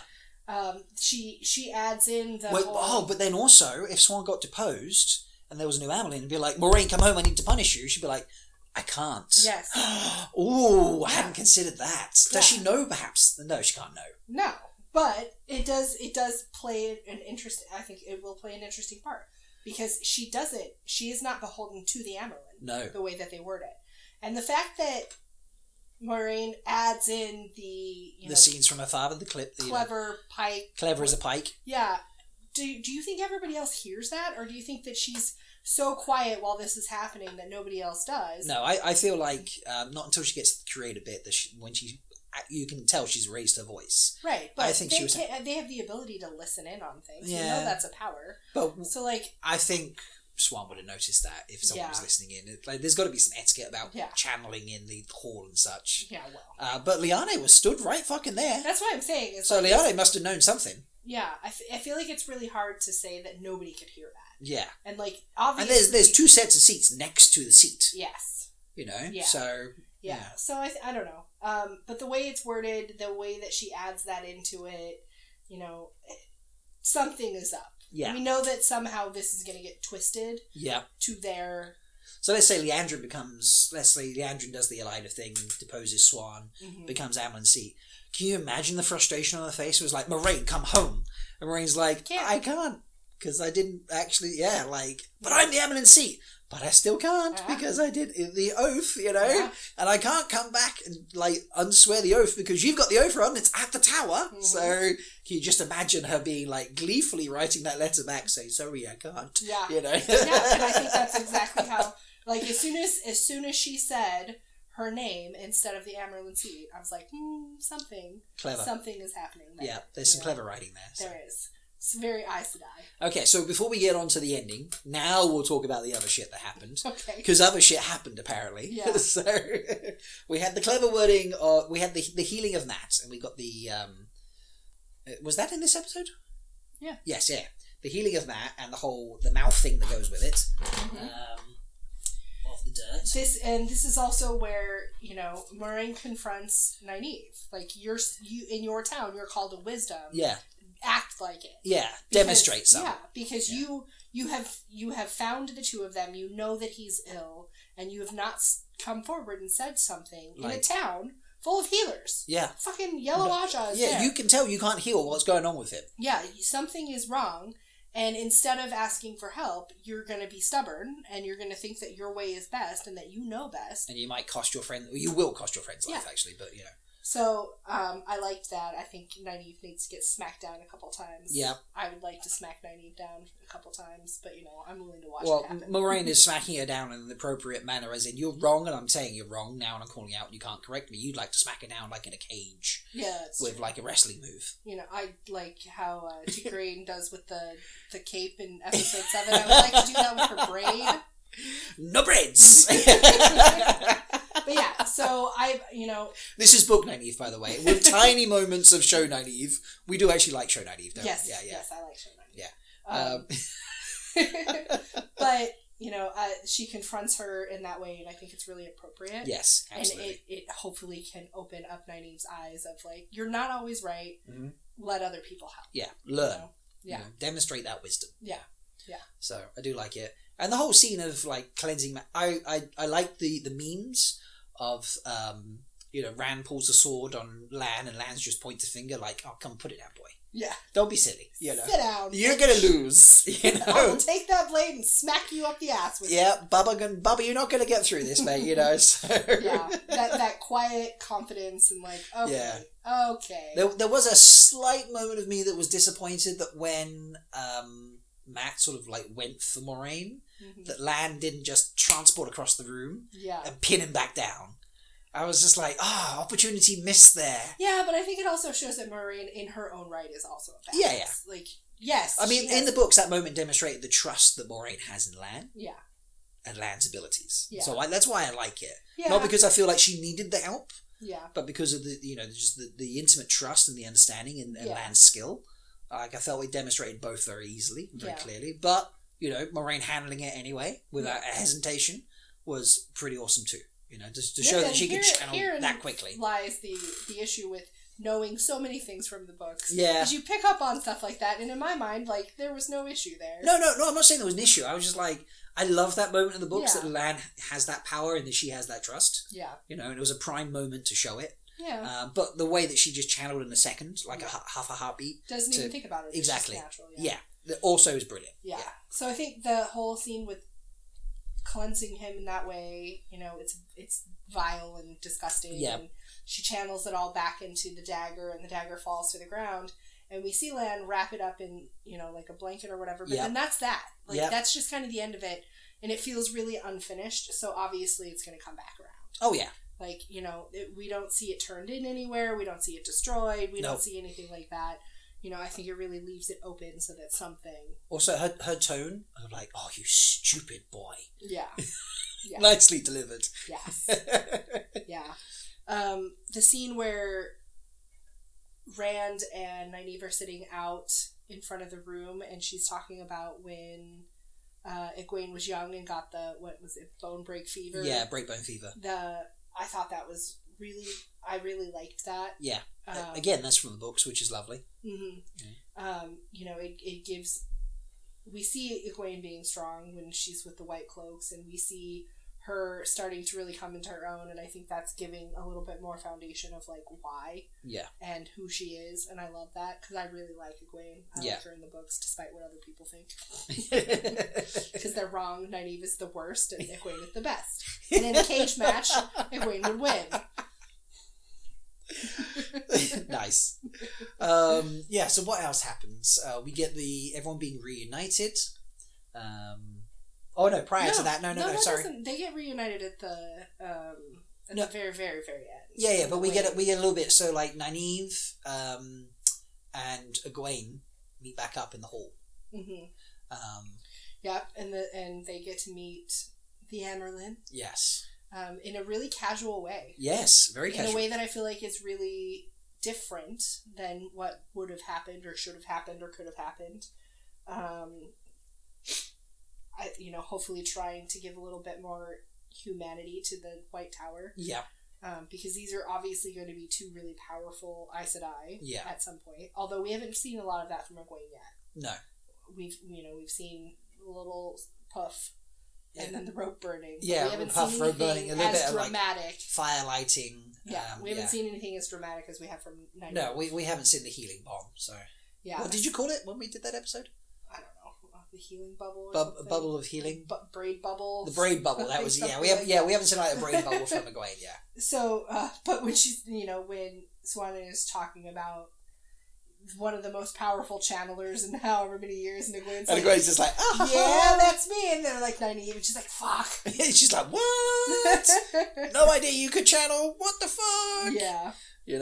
She adds in the but then also if Swan got deposed and there was a new Amyrlin and be like, Moiraine, come home, I need to punish you, she'd be like, I can't. Yes. I hadn't considered that. Does she know, perhaps? No, she can't know. No, but it does play an interesting... I think it will play an interesting part. Because she is not beholden to the Amyrlin. No. The way that they word it. And the fact that Moiraine adds in the... the scenes from her father, the clip. Pike. Clever as a pike. Yeah. Do you think everybody else hears that? Or do you think that she's... so quiet while this is happening that nobody else does? No, I feel like not until she gets to the curator bit you can tell she's raised her voice. Right, but I think they have the ability to listen in on things. Yeah. You know that's a power. But so I think Swan would have noticed that if someone was listening in. There's got to be some etiquette about channeling in the hall and such. Yeah, well. But Liane was stood right fucking there. That's what I'm saying. So Liane must have known something. Yeah, I feel like it's really hard to say that nobody could hear that. Yeah. And obviously... And there's two sets of seats next to the seat. Yes. Yeah. So... Yeah. So I don't know. But the way it's worded, the way that she adds that into it, something is up. Yeah. We know that somehow this is going to get twisted. Yeah. To their... So let's say Liandrin becomes... Let's say Liandrin does the Elida thing, deposes Swan, becomes Amlin's seat. Can you imagine the frustration on her face? It was like, Moiraine, come home. And Moraine's like, I can't. Because I didn't actually, but I'm the Amyrlin seat, but I still can't because I did the oath, and I can't come back and unswear the oath because you've got the oath run, it's at the tower. Mm-hmm. So can you just imagine her being gleefully writing that letter back saying, sorry, I can't, Yeah, and I think that's exactly how, as soon as she said her name instead of the Amyrlin seat, I was like, something. Clever. Something is happening there. Yeah, there's some clever writing there. So. There is. It's very Aes Sedai. Okay, so before we get on to the ending, now we'll talk about the other shit that happened. Okay. Because other shit happened, apparently. Yeah. So, we had the clever wording, or we had the healing of Matt, and we got the... was that in this episode? Yeah. Yes, yeah. The healing of Matt, and the mouth thing that goes with it. Mm-hmm. Of the dirt. This is also where, Moiraine confronts Nynaeve. You're in your town, you're called a wisdom. Yeah. act like it. Yeah, because, demonstrate something. Yeah, because you have found the two of them. You know that he's ill, and you have not come forward and said something in a town full of healers. Yeah, fucking Yellow Aja is there. You can tell you can't heal what's going on with him. Yeah, something is wrong. And instead of asking for help, you're going to be stubborn, and you're going to think that your way is best, and that you know best. And you might cost your friend, or you will cost your friend's life, actually, but, you know. So, I liked that. I think Nynaeve needs to get smacked down a couple times. Yeah. I would like to smack Nynaeve down a couple times, but, you know, I'm willing to watch it happen. Well, Moiraine is smacking her down in an appropriate manner, as in, you're wrong, and I'm saying you're wrong now, and I'm calling out, and you can't correct me. You'd like to smack her down, like, in a cage. Yeah, with, true. Like, a wrestling move. You know, I like how Tigraine does with the cape in episode 7. I would like to do that with her braid. No braids! But yeah, so I, you know... This is book Nynaeve, by the way. With tiny moments of show Nynaeve. We do actually like show Nynaeve, don't we? Yes, I like show Nynaeve. Yeah. But, you know, she confronts her in that way, and I think it's really appropriate. Yes, absolutely. And it hopefully can open up Nynaeve's eyes of, like, you're not always right. Mm-hmm. Let other people help. Yeah, learn. You know? Yeah. You know, demonstrate that wisdom. Yeah, yeah. So, I do like it. And the whole scene of, like, cleansing... I like the memes of, you know, Rand pulls a sword on Lan, and Lan's just points a finger like, oh, come put it down, boy. Yeah. Don't be silly. You know? Sit down. You're going to lose. You know? I will take that blade and smack you up the ass with it. Bubba, you're not going to get through this, mate, you know, so... Yeah, that quiet confidence and, like, okay. There was a slight moment of me that was disappointed that when... Matt sort of like went for Moiraine, that Lan didn't just transport across the room and pin him back down. I was just like, opportunity missed there. Yeah, but I think it also shows that Moiraine in her own right is also a badass. Yeah, yeah. Like, yes. I mean, in the books, that moment demonstrated the trust that Moiraine has in Lan. Yeah. And Lan's abilities. Yeah. So that's why I like it. Yeah. Not because I feel like she needed the help. Yeah. But because of the, you know, just the intimate trust and the understanding and Lan's skill. Like, I felt it demonstrated both very easily, very clearly. But, you know, Moiraine handling it anyway, without a hesitation, was pretty awesome too. You know, just to show that she could channel that quickly. Lies the issue with knowing so many things from the books. Yeah. Because you pick up on stuff like that, and in my mind, like, there was no issue there. No, I'm not saying there was an issue. I was just like, I love that moment in the books that Lan has that power and that she has that trust. Yeah. You know, and it was a prime moment to show it. Yeah. But the way that she just channeled in a second, like half a heartbeat. Doesn't even think about it. Exactly. It's just natural, That also is brilliant. Yeah. So I think the whole scene with cleansing him in that way, you know, it's vile and disgusting. Yeah. And she channels it all back into the dagger, and the dagger falls to the ground. And we see Lan wrap it up in, you know, like a blanket or whatever. But then that's that. Like, that's just kind of the end of it. And it feels really unfinished. So obviously it's going to come back around. Oh, yeah. Like, you know, we don't see it turned in anywhere. We don't see it destroyed. We don't see anything like that. You know, I think it really leaves it open so that something... Also, her tone of like, oh, you stupid boy. Yeah. Yeah. Nicely delivered. Yes. Yeah. The scene where Rand and Nynaeve are sitting out in front of the room, and she's talking about when... Egwene was young and got the, what was it, breakbone fever. I thought that was really, I really liked that. Yeah. Again, that's from the books, which is lovely. Mm-hmm. Yeah. You know, it gives, we see Egwene being strong when she's with the White Cloaks, and we see her starting to really come into her own, and I think that's giving a little bit more foundation of, like, why. Yeah. And who she is, and I love that, because I really like Egwene. I like her in the books, despite what other people think. Because they're wrong, Nynaeve is the worst, and Egwene is the best. And in a cage match, Egwene would win. Nice. Yeah, so what else happens? We get everyone being reunited. Prior to that, they get reunited at the very, very, very end. Yeah, but we get a little bit. So, like, Nynaeve and Egwene meet back up in the hall. Mm-hmm. And they get to meet the Amyrlin. Yes. In a really casual way. Yes, very casual. In a way that I feel like is really different than what would have happened or should have happened or could have happened. Hopefully trying to give a little bit more humanity to the White Tower. Yeah. because these are obviously going to be two really powerful Aes Sedai at some point. Although we haven't seen a lot of that from Egwene yet. No. We've seen a little puff and then the rope burning. Yeah, we puff, seen rope burning, a little bit dramatic. Of like fire lighting. Yeah, we haven't seen anything as dramatic as we have from Nynaeve. No, we haven't seen the healing bomb, so... Yeah. What did you call it when we did that episode? I don't know. The healing bubble? Bubble of healing? Braid bubble? The braid bubble, that was... Yeah, we haven't seen like a braid bubble from Egwene, So, but when she's, when Swann is talking about one of the most powerful channelers in however many years, and Egwene's like... And Egwene's just like, oh! Yeah, that's me! And they're like, Nynaeve, and she's like, fuck! She's like, what? No idea you could channel, what the fuck? Yeah. And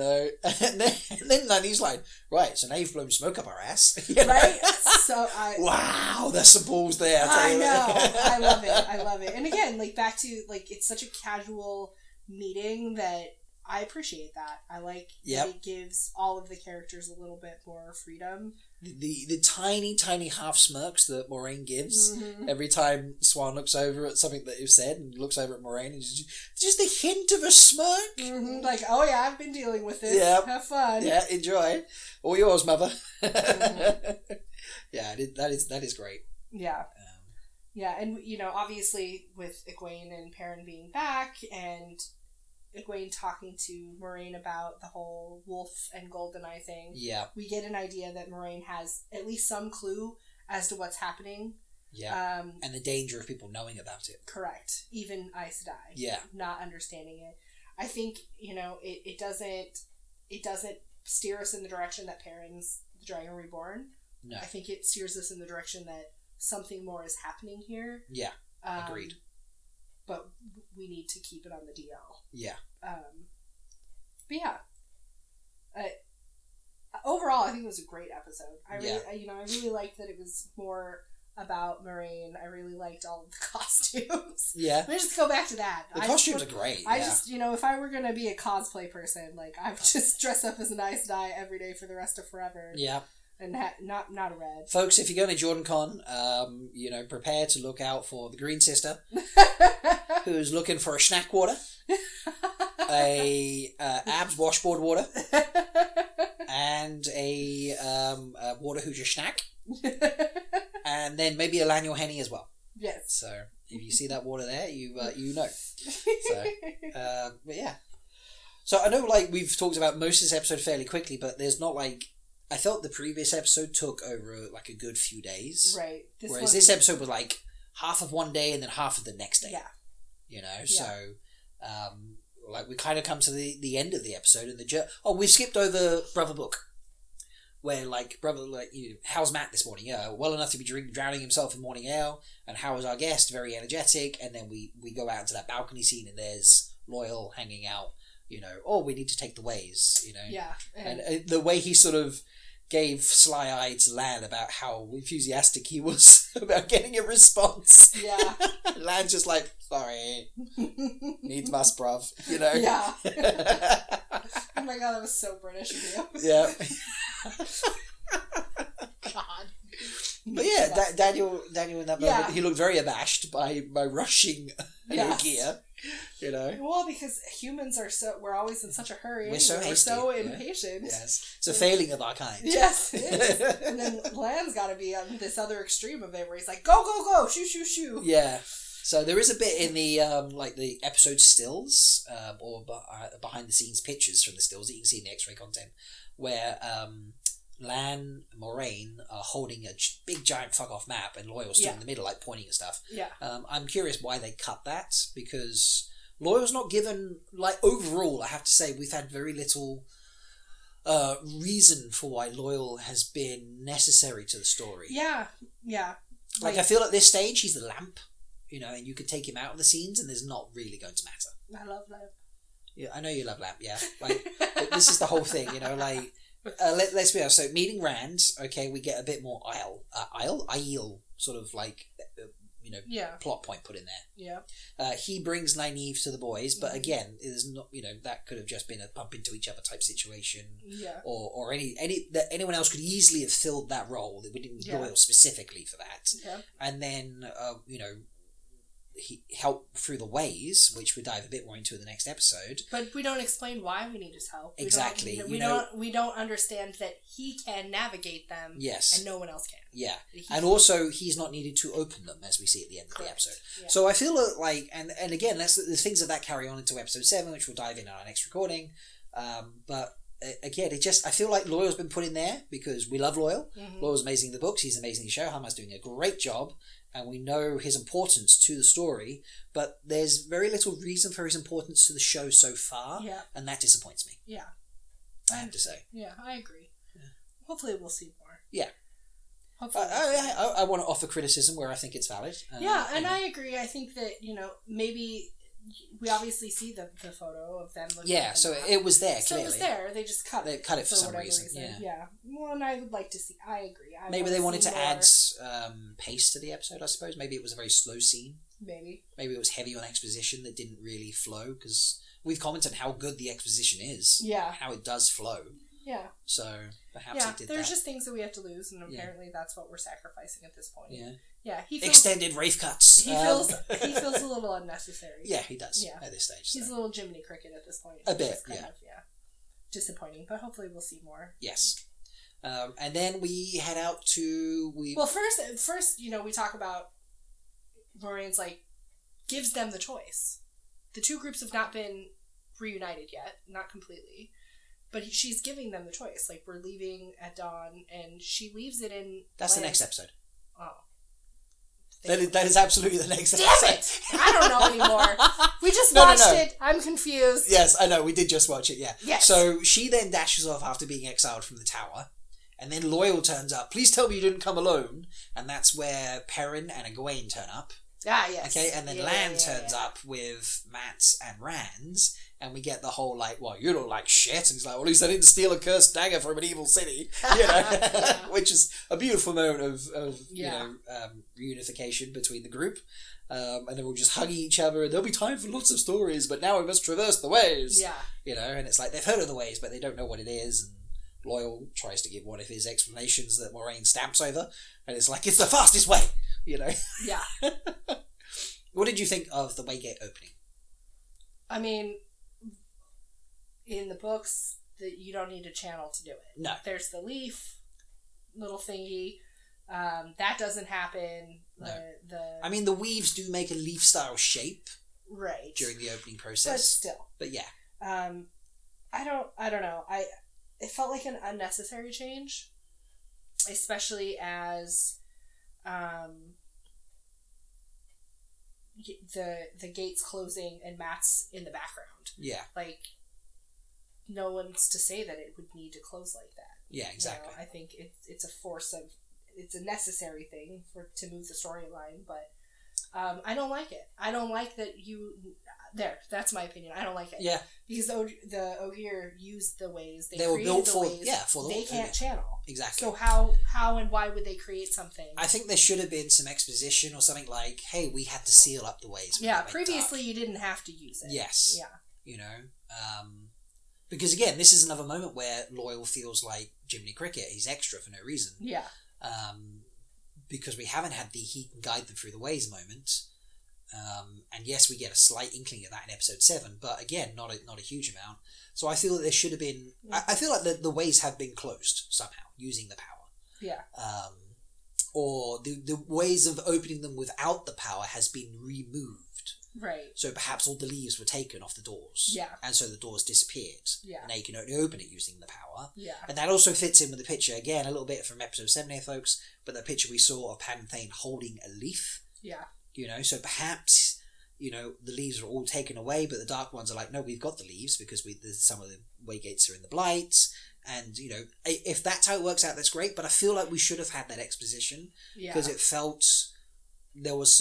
then Nynaeve's like, right, so now you've blown smoke up our ass. Right? So wow, there's some balls there. I know. I love it. And again, back to, it's such a casual meeting that I appreciate that. I that it gives all of the characters a little bit more freedom. The tiny, tiny half smirks that Moiraine gives every time Swann looks over at something that you've said and looks over at Moiraine and just a hint of a smirk. Mm-hmm. I've been dealing with this. Yep. Have fun. Yeah, enjoy. All yours, mother. Yeah, that is great. Yeah. Yeah, and, obviously with Egwene and Perrin being back and... Egwene talking to Moiraine about the whole wolf and Goldeneye thing. Yeah. We get an idea that Moiraine has at least some clue as to what's happening. Yeah. And the danger of people knowing about it. Correct. Even Aes Sedai. Yeah. Not understanding it. I think, it doesn't steer us in the direction that Perrin's the Dragon Reborn. No. I think it steers us in the direction that something more is happening here. Yeah. Agreed. But we need to keep it on the DL. Yeah. But yeah. Overall, I think it was a great episode. I really liked that it was more about Moiraine. I really liked all of the costumes. Yeah. Let me just go back to that. The costumes are great. I just, if I were going to be a cosplay person, I would just dress up as an Aes Sedai every day for the rest of forever. Yeah. And not a red. Folks, if you're going to JordanCon, prepare to look out for the Green Sister, who's looking for a snack water, a abs washboard water, and a water who's your snack, and then maybe a Lanyel Henny as well. Yes. So if you see that water there, you know. So, but yeah. So I know we've talked about most of this episode fairly quickly, but there's not I felt the previous episode took over a good few days. Right. This episode was half of one day and then half of the next day. Yeah. So we kind of come to the end of the episode and we've skipped over Brother Book. Where how's Matt this morning? Yeah, well enough to be drowning himself in morning ale, and how is our guest? Very energetic. And then we go out into that balcony scene and there's Loial hanging out, we need to take the ways, Yeah. And the way he sort of gave sly eye to Lan about how enthusiastic he was about getting a response. Yeah. Lan's just like, sorry. Needs must, bruv. Yeah. Oh my god, that was so British of you. Yeah. God. But yeah, Daniel in that moment, he looked very abashed by rushing Ogier. Well, because humans are we're always in such a hurry. We're so hasty. We're so impatient. Yes. It's a failing of our kind. Yes, it is. And then Lan's got to be on this other extreme of it where he's like, go, go, go, shoo, shoo, shoo. Yeah. So there is a bit in the, the episode stills, or behind the scenes pictures from the stills that you can see in the X-ray content, where, Lan, Moiraine are holding a big giant fuck off map and Loial's still in the middle pointing at stuff. Yeah. I'm curious why they cut that, because Loial's not given overall I have to say we've had very little reason for why Loial has been necessary to the story. Yeah. Yeah. I feel at this stage he's the lamp, and you could take him out of the scenes and there's not really going to matter. I love lamp. Yeah, I know you love lamp, yeah. But this is the whole thing, let's be honest. So meeting Rand, okay, we get a bit more Aiel sort of plot point put in there. Yeah. He brings Nynaeve to the boys, but again, it is not that could have just been a bump into each other type situation. Yeah. Or any that anyone else could easily have filled that role. We didn't Loial specifically for that. Yeah. And then help through the Ways, which we dive a bit more into in the next episode. But we don't explain why we need his help. Exactly. We don't understand that he can navigate them. Yes. And no one else can. Yeah. And also, he's not needed to open them, as we see at the end of the episode. Yeah. So I feel like, and again, that's the things that carry on into episode 7, which we'll dive in on our next recording. But again, I feel like Loyal's been put in there because we love Loial. Mm-hmm. Loyal's amazing in the books. He's amazing in the show. Hama's doing a great job. And we know his importance to the story, but there's very little reason for his importance to the show so far, and that disappoints me. Yeah. I have to say. Yeah, I agree. Yeah. Hopefully we'll see more. Yeah. Hopefully. I want to offer criticism where I think it's valid. I agree. I think that, maybe we obviously see the photo of them looking at them. So it was there, clearly. So it was there. They just cut it. They cut it for some reason. Yeah. Well, and I would like to see... I agree. Maybe they wanted to add pace to the episode, I suppose. Maybe it was a very slow scene. Maybe it was heavy on exposition that didn't really flow, because we've commented how good the exposition is. Yeah. How it does flow. Yeah. So perhaps it did there's just things that we have to lose, and apparently that's what we're sacrificing at this point. Yeah. Yeah. He feels, extended rave cuts. He feels a little unnecessary. Yeah, he does. Yeah. At this stage. He's a little Jiminy Cricket at this point. A bit. Kind of disappointing, but hopefully we'll see more. Yes. And then we head out to first we talk about Moiraine's gives them the choice. The two groups have not been reunited yet, not completely. But she's giving them the choice. We're leaving at dawn, and she leaves it in... That's the next episode. Oh. That is absolutely the next episode. Damn it! I don't know anymore. We just watched it. I'm confused. Yes, I know. We did just watch it, yeah. Yes. So she then dashes off after being exiled from the tower, and then Loial turns up. Please tell me you didn't come alone. And that's where Perrin and Egwene turn up. Ah, yes. Okay, and then Lan turns up with Matt and Rand... And we get the whole, well, you don't like shit. And he's like, well, at least I didn't steal a cursed dagger from an evil city. Which is a beautiful moment of reunification between the group. And they're all just hugging each other. And there'll be time for lots of stories, but now we must traverse the Ways. Yeah. And it's they've heard of the Ways, but they don't know what it is. And Loial tries to give one of his explanations that Moiraine stamps over. And it's it's the fastest way, Yeah. What did you think of the Waygate opening? I mean... In the books, that you don't need a channel to do it. No. There's the leaf, little thingy. That doesn't happen. No. The weaves do make a leaf-style shape. Right. During the opening process. But still. But yeah. I don't know. It felt like an unnecessary change. Especially as... The gate's closing and Matt's in the background. Yeah. No one's to say that it would need to close like that. Yeah, exactly. I think it's a force of... It's a necessary thing to move the storyline, but I don't like it. I don't like that you... There, that's my opinion. I don't like it. Yeah. Because the Ogier used the Ways. They were built for... Yeah, for the... They can't channel. Exactly. So how and why would they create something? I think there should have been some exposition or something like, hey, we had to seal up the Ways. Yeah, previously you didn't have to use it. Yes. Yeah. Because, again, this is another moment where Loial feels like Jiminy Cricket. He's extra for no reason. Yeah. Because we haven't had the he can guide them through the Ways moment. And, yes, we get a slight inkling of that in episode 7, but, again, not a huge amount. So I feel that there should have been... I feel like the Ways have been closed somehow, using the power. Yeah. Or the Ways of opening them without the power has been removed. Right. So perhaps all the leaves were taken off the doors. Yeah. And so the doors disappeared. Yeah. And now you can only open it using the power. Yeah. And that also fits in with the picture, again, a little bit from episode 7 here, folks, but the picture we saw of Panthane holding a leaf. Yeah. So perhaps, the leaves are all taken away, but the Dark Ones are like, no, we've got the leaves because some of the Waygates are in the Blight. And, if that's how it works out, that's great, but I feel like we should have had that exposition. Yeah. Because it felt... There was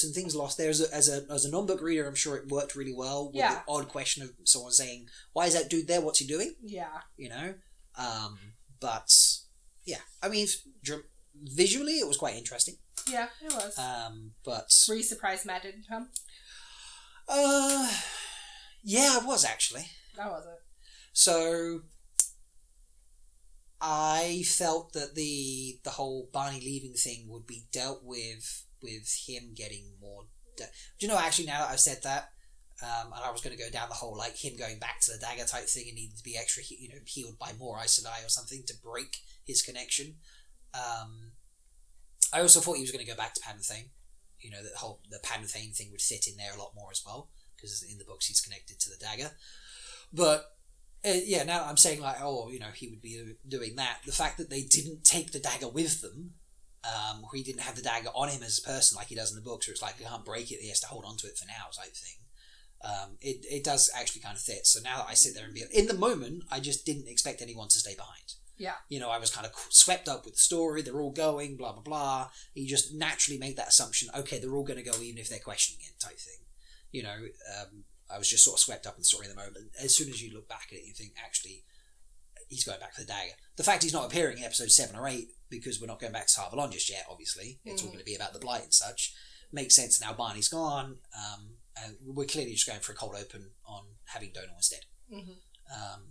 some things lost there. As a non-book reader, I'm sure it worked really well with the odd question of someone saying, why is that dude there? What's he doing? Yeah. But, yeah. I mean, visually, it was quite interesting. Yeah, it was. But... Were you surprised Matt didn't come? Yeah, I was, actually. I wasn't. So... I felt that the whole Barney leaving thing would be dealt with him getting more Do you know, actually, now that I've said that, and I was going to go down the whole, like, him going back to the dagger type thing and needing to be extra, healed by more Aes Sedai or something to break his connection. I also thought he was going to go back to Panthane. You know, the Panthane thing would fit in there a lot more as well, because in the books he's connected to the dagger. But, yeah, now I'm saying, like, oh, you know, he would be doing that. The fact that they didn't take the dagger with them, or he didn't have the dagger on him as a person like he does in the books, where it's like, he can't break it, he has to hold on to it for now type thing. It does actually kind of fit. So now that I sit there and be... In the moment, I just didn't expect anyone to stay behind. Yeah. You know, I was kind of swept up with the story, they're all going, blah, blah, blah. You just naturally make that assumption, okay, they're all going to go even if they're questioning it type thing. You know, I was just sort of swept up in the story at the moment. As soon as you look back at it, you think, actually, he's going back for the dagger. The fact he's not appearing in episode 7 or 8, because we're not going back to Tar Valon just yet, obviously. It's all going to be about the Blight and such. Makes sense now Barney's gone, and we're clearly just going for a cold open on having Donal instead. Mm-hmm.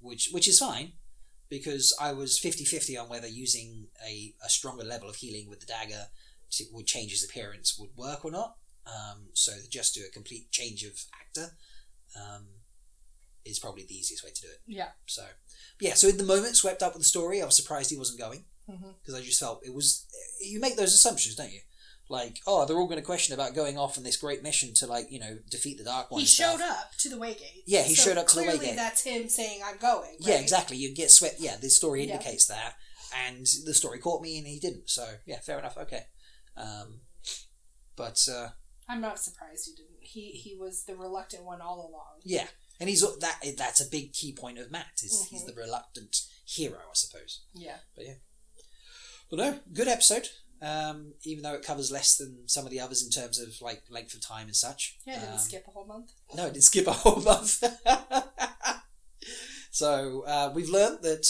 Which is fine. Because I was 50-50 on whether using a stronger level of healing with the dagger would change his appearance would work or not. So just do a complete change of actor is probably the easiest way to do it. Yeah. So, yeah, so in the moment, swept up with the story, I was surprised he wasn't going. Because I just felt it was... You make those assumptions, don't you? Like, oh, they're all going to question about going off on this great mission to, like, you know, defeat the Dark One. He showed up to the Waygate. Yeah, he showed up to the Waygate. Clearly that's him saying, I'm going. Right? Yeah, exactly. You get swept. Yeah, the story indicates that. And the story caught me and he didn't. So, yeah, fair enough. Okay. I'm not surprised he didn't. He was the reluctant one all along. Yeah. And that's a big key point of Matt. He's the reluctant hero, I suppose. Yeah. But, yeah. Well, no, good episode. Even though it covers less than some of the others in terms of, like, length of time and such. Yeah, it didn't skip a whole month. No, it didn't skip a whole month. So, we've learnt that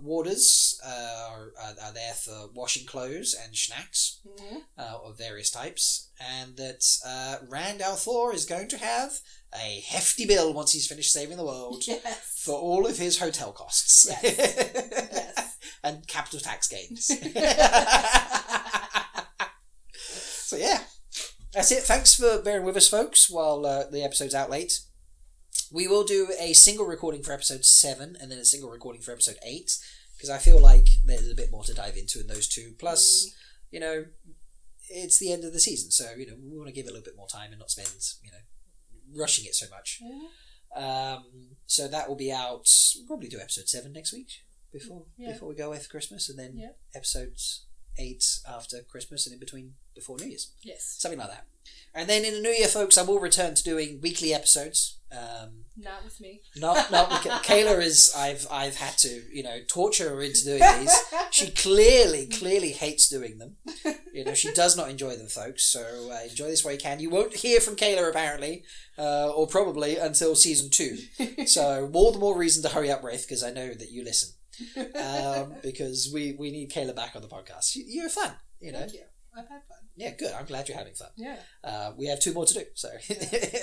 warders are there for washing clothes and snacks of various types, and that Rand Althor is going to have a hefty bill once he's finished saving the world for all of his hotel costs. Yes. And capital tax gains. So yeah, that's it. Thanks for bearing with us, folks, while the episode's out late. We will do a single recording for episode 7 and then a single recording for episode 8, because I feel like there's a bit more to dive into in those two. Plus, you know, it's the end of the season, so, you know, we want to give it a little bit more time and not spend, you know, rushing it so much. So that will be out. We'll probably do episode 7 next week before we go away for Christmas, and then episodes 8 after Christmas, and in between before New Year's. Yes. Something like that. And then in the New Year, folks, I will return to doing weekly episodes. Not with me. Not with Kayla. I've had to, you know, torture her into doing these. She clearly hates doing them. You know, she does not enjoy them, folks. So enjoy this while you can. You won't hear from Kayla apparently, or probably until season 2. So all the more reason to hurry up, Wraith, because I know that you listen. Because we need Kayla back on the podcast. You're fun, you know. Thank you. I've had fun. Yeah, good. I'm glad you're having fun. Yeah. We have 2 more to do. So,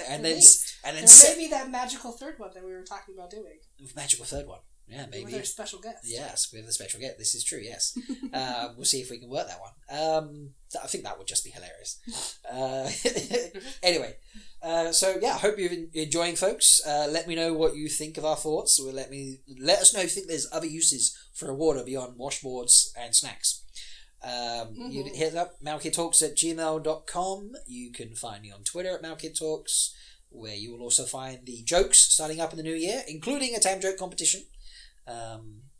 and then maybe that magical third one that we were talking about doing. Magical third one. Yeah, maybe. With our special guest. Yes, with a special guest. This is true. Yes. We'll see if we can work that one. I think that would just be hilarious. Anyway. So yeah, I hope you're enjoying, folks. Let me know what you think of our thoughts. Or let us know if you think there's other uses for a water beyond washboards and snacks. You hit up malkidtalks@gmail.com. You can find me on Twitter at malkidtalks, where you will also find the jokes starting up in the new year, including a Tam Joke competition.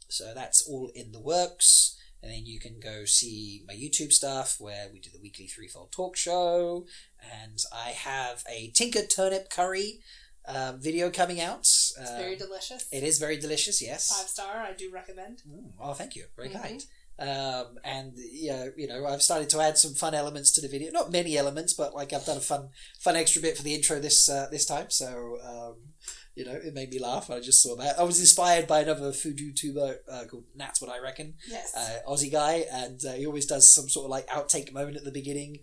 So that's all in the works. And then you can go see my YouTube stuff, where we do the weekly threefold talk show. And I have a Tinker Turnip Curry video coming out. It's very delicious. It is very delicious, yes. 5-star, I do recommend. Oh, thank you. Very kind. And yeah, you know, I've started to add some fun elements to the video. Not many elements, but like I've done a fun extra bit for the intro this time. So you know, it made me laugh when I just saw that. I was inspired by another food YouTuber called Nat's What I Reckon. Yes. Aussie guy, and he always does some sort of like outtake moment at the beginning.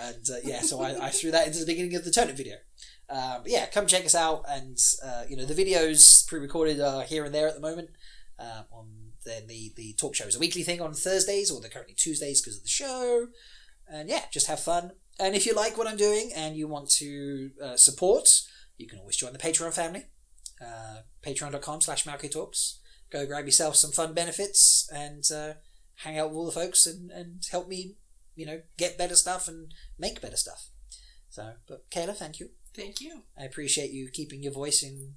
And yeah, so I threw that into the beginning of the turnip video. But yeah, come check us out, and you know, the videos pre-recorded are here and there at the moment. Then the talk show is a weekly thing on Thursdays, or they're currently Tuesdays because of the show. And yeah, just have fun. And if you like what I'm doing and you want to support, you can always join the Patreon family. Patreon.com/MalcoTalks. Go grab yourself some fun benefits and hang out with all the folks and help me, you know, get better stuff and make better stuff. So, but Kayla, thank you. Thank you. I appreciate you keeping your voice in,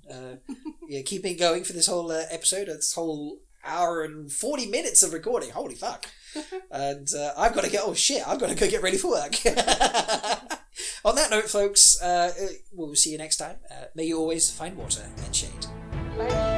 yeah, keeping going for this whole episode, this whole hour and 40 minutes of recording. Holy fuck. And I've got to get, oh shit, I've got to go get ready for work. On that note, folks, we'll see you next time. May you always find water and shade. Bye.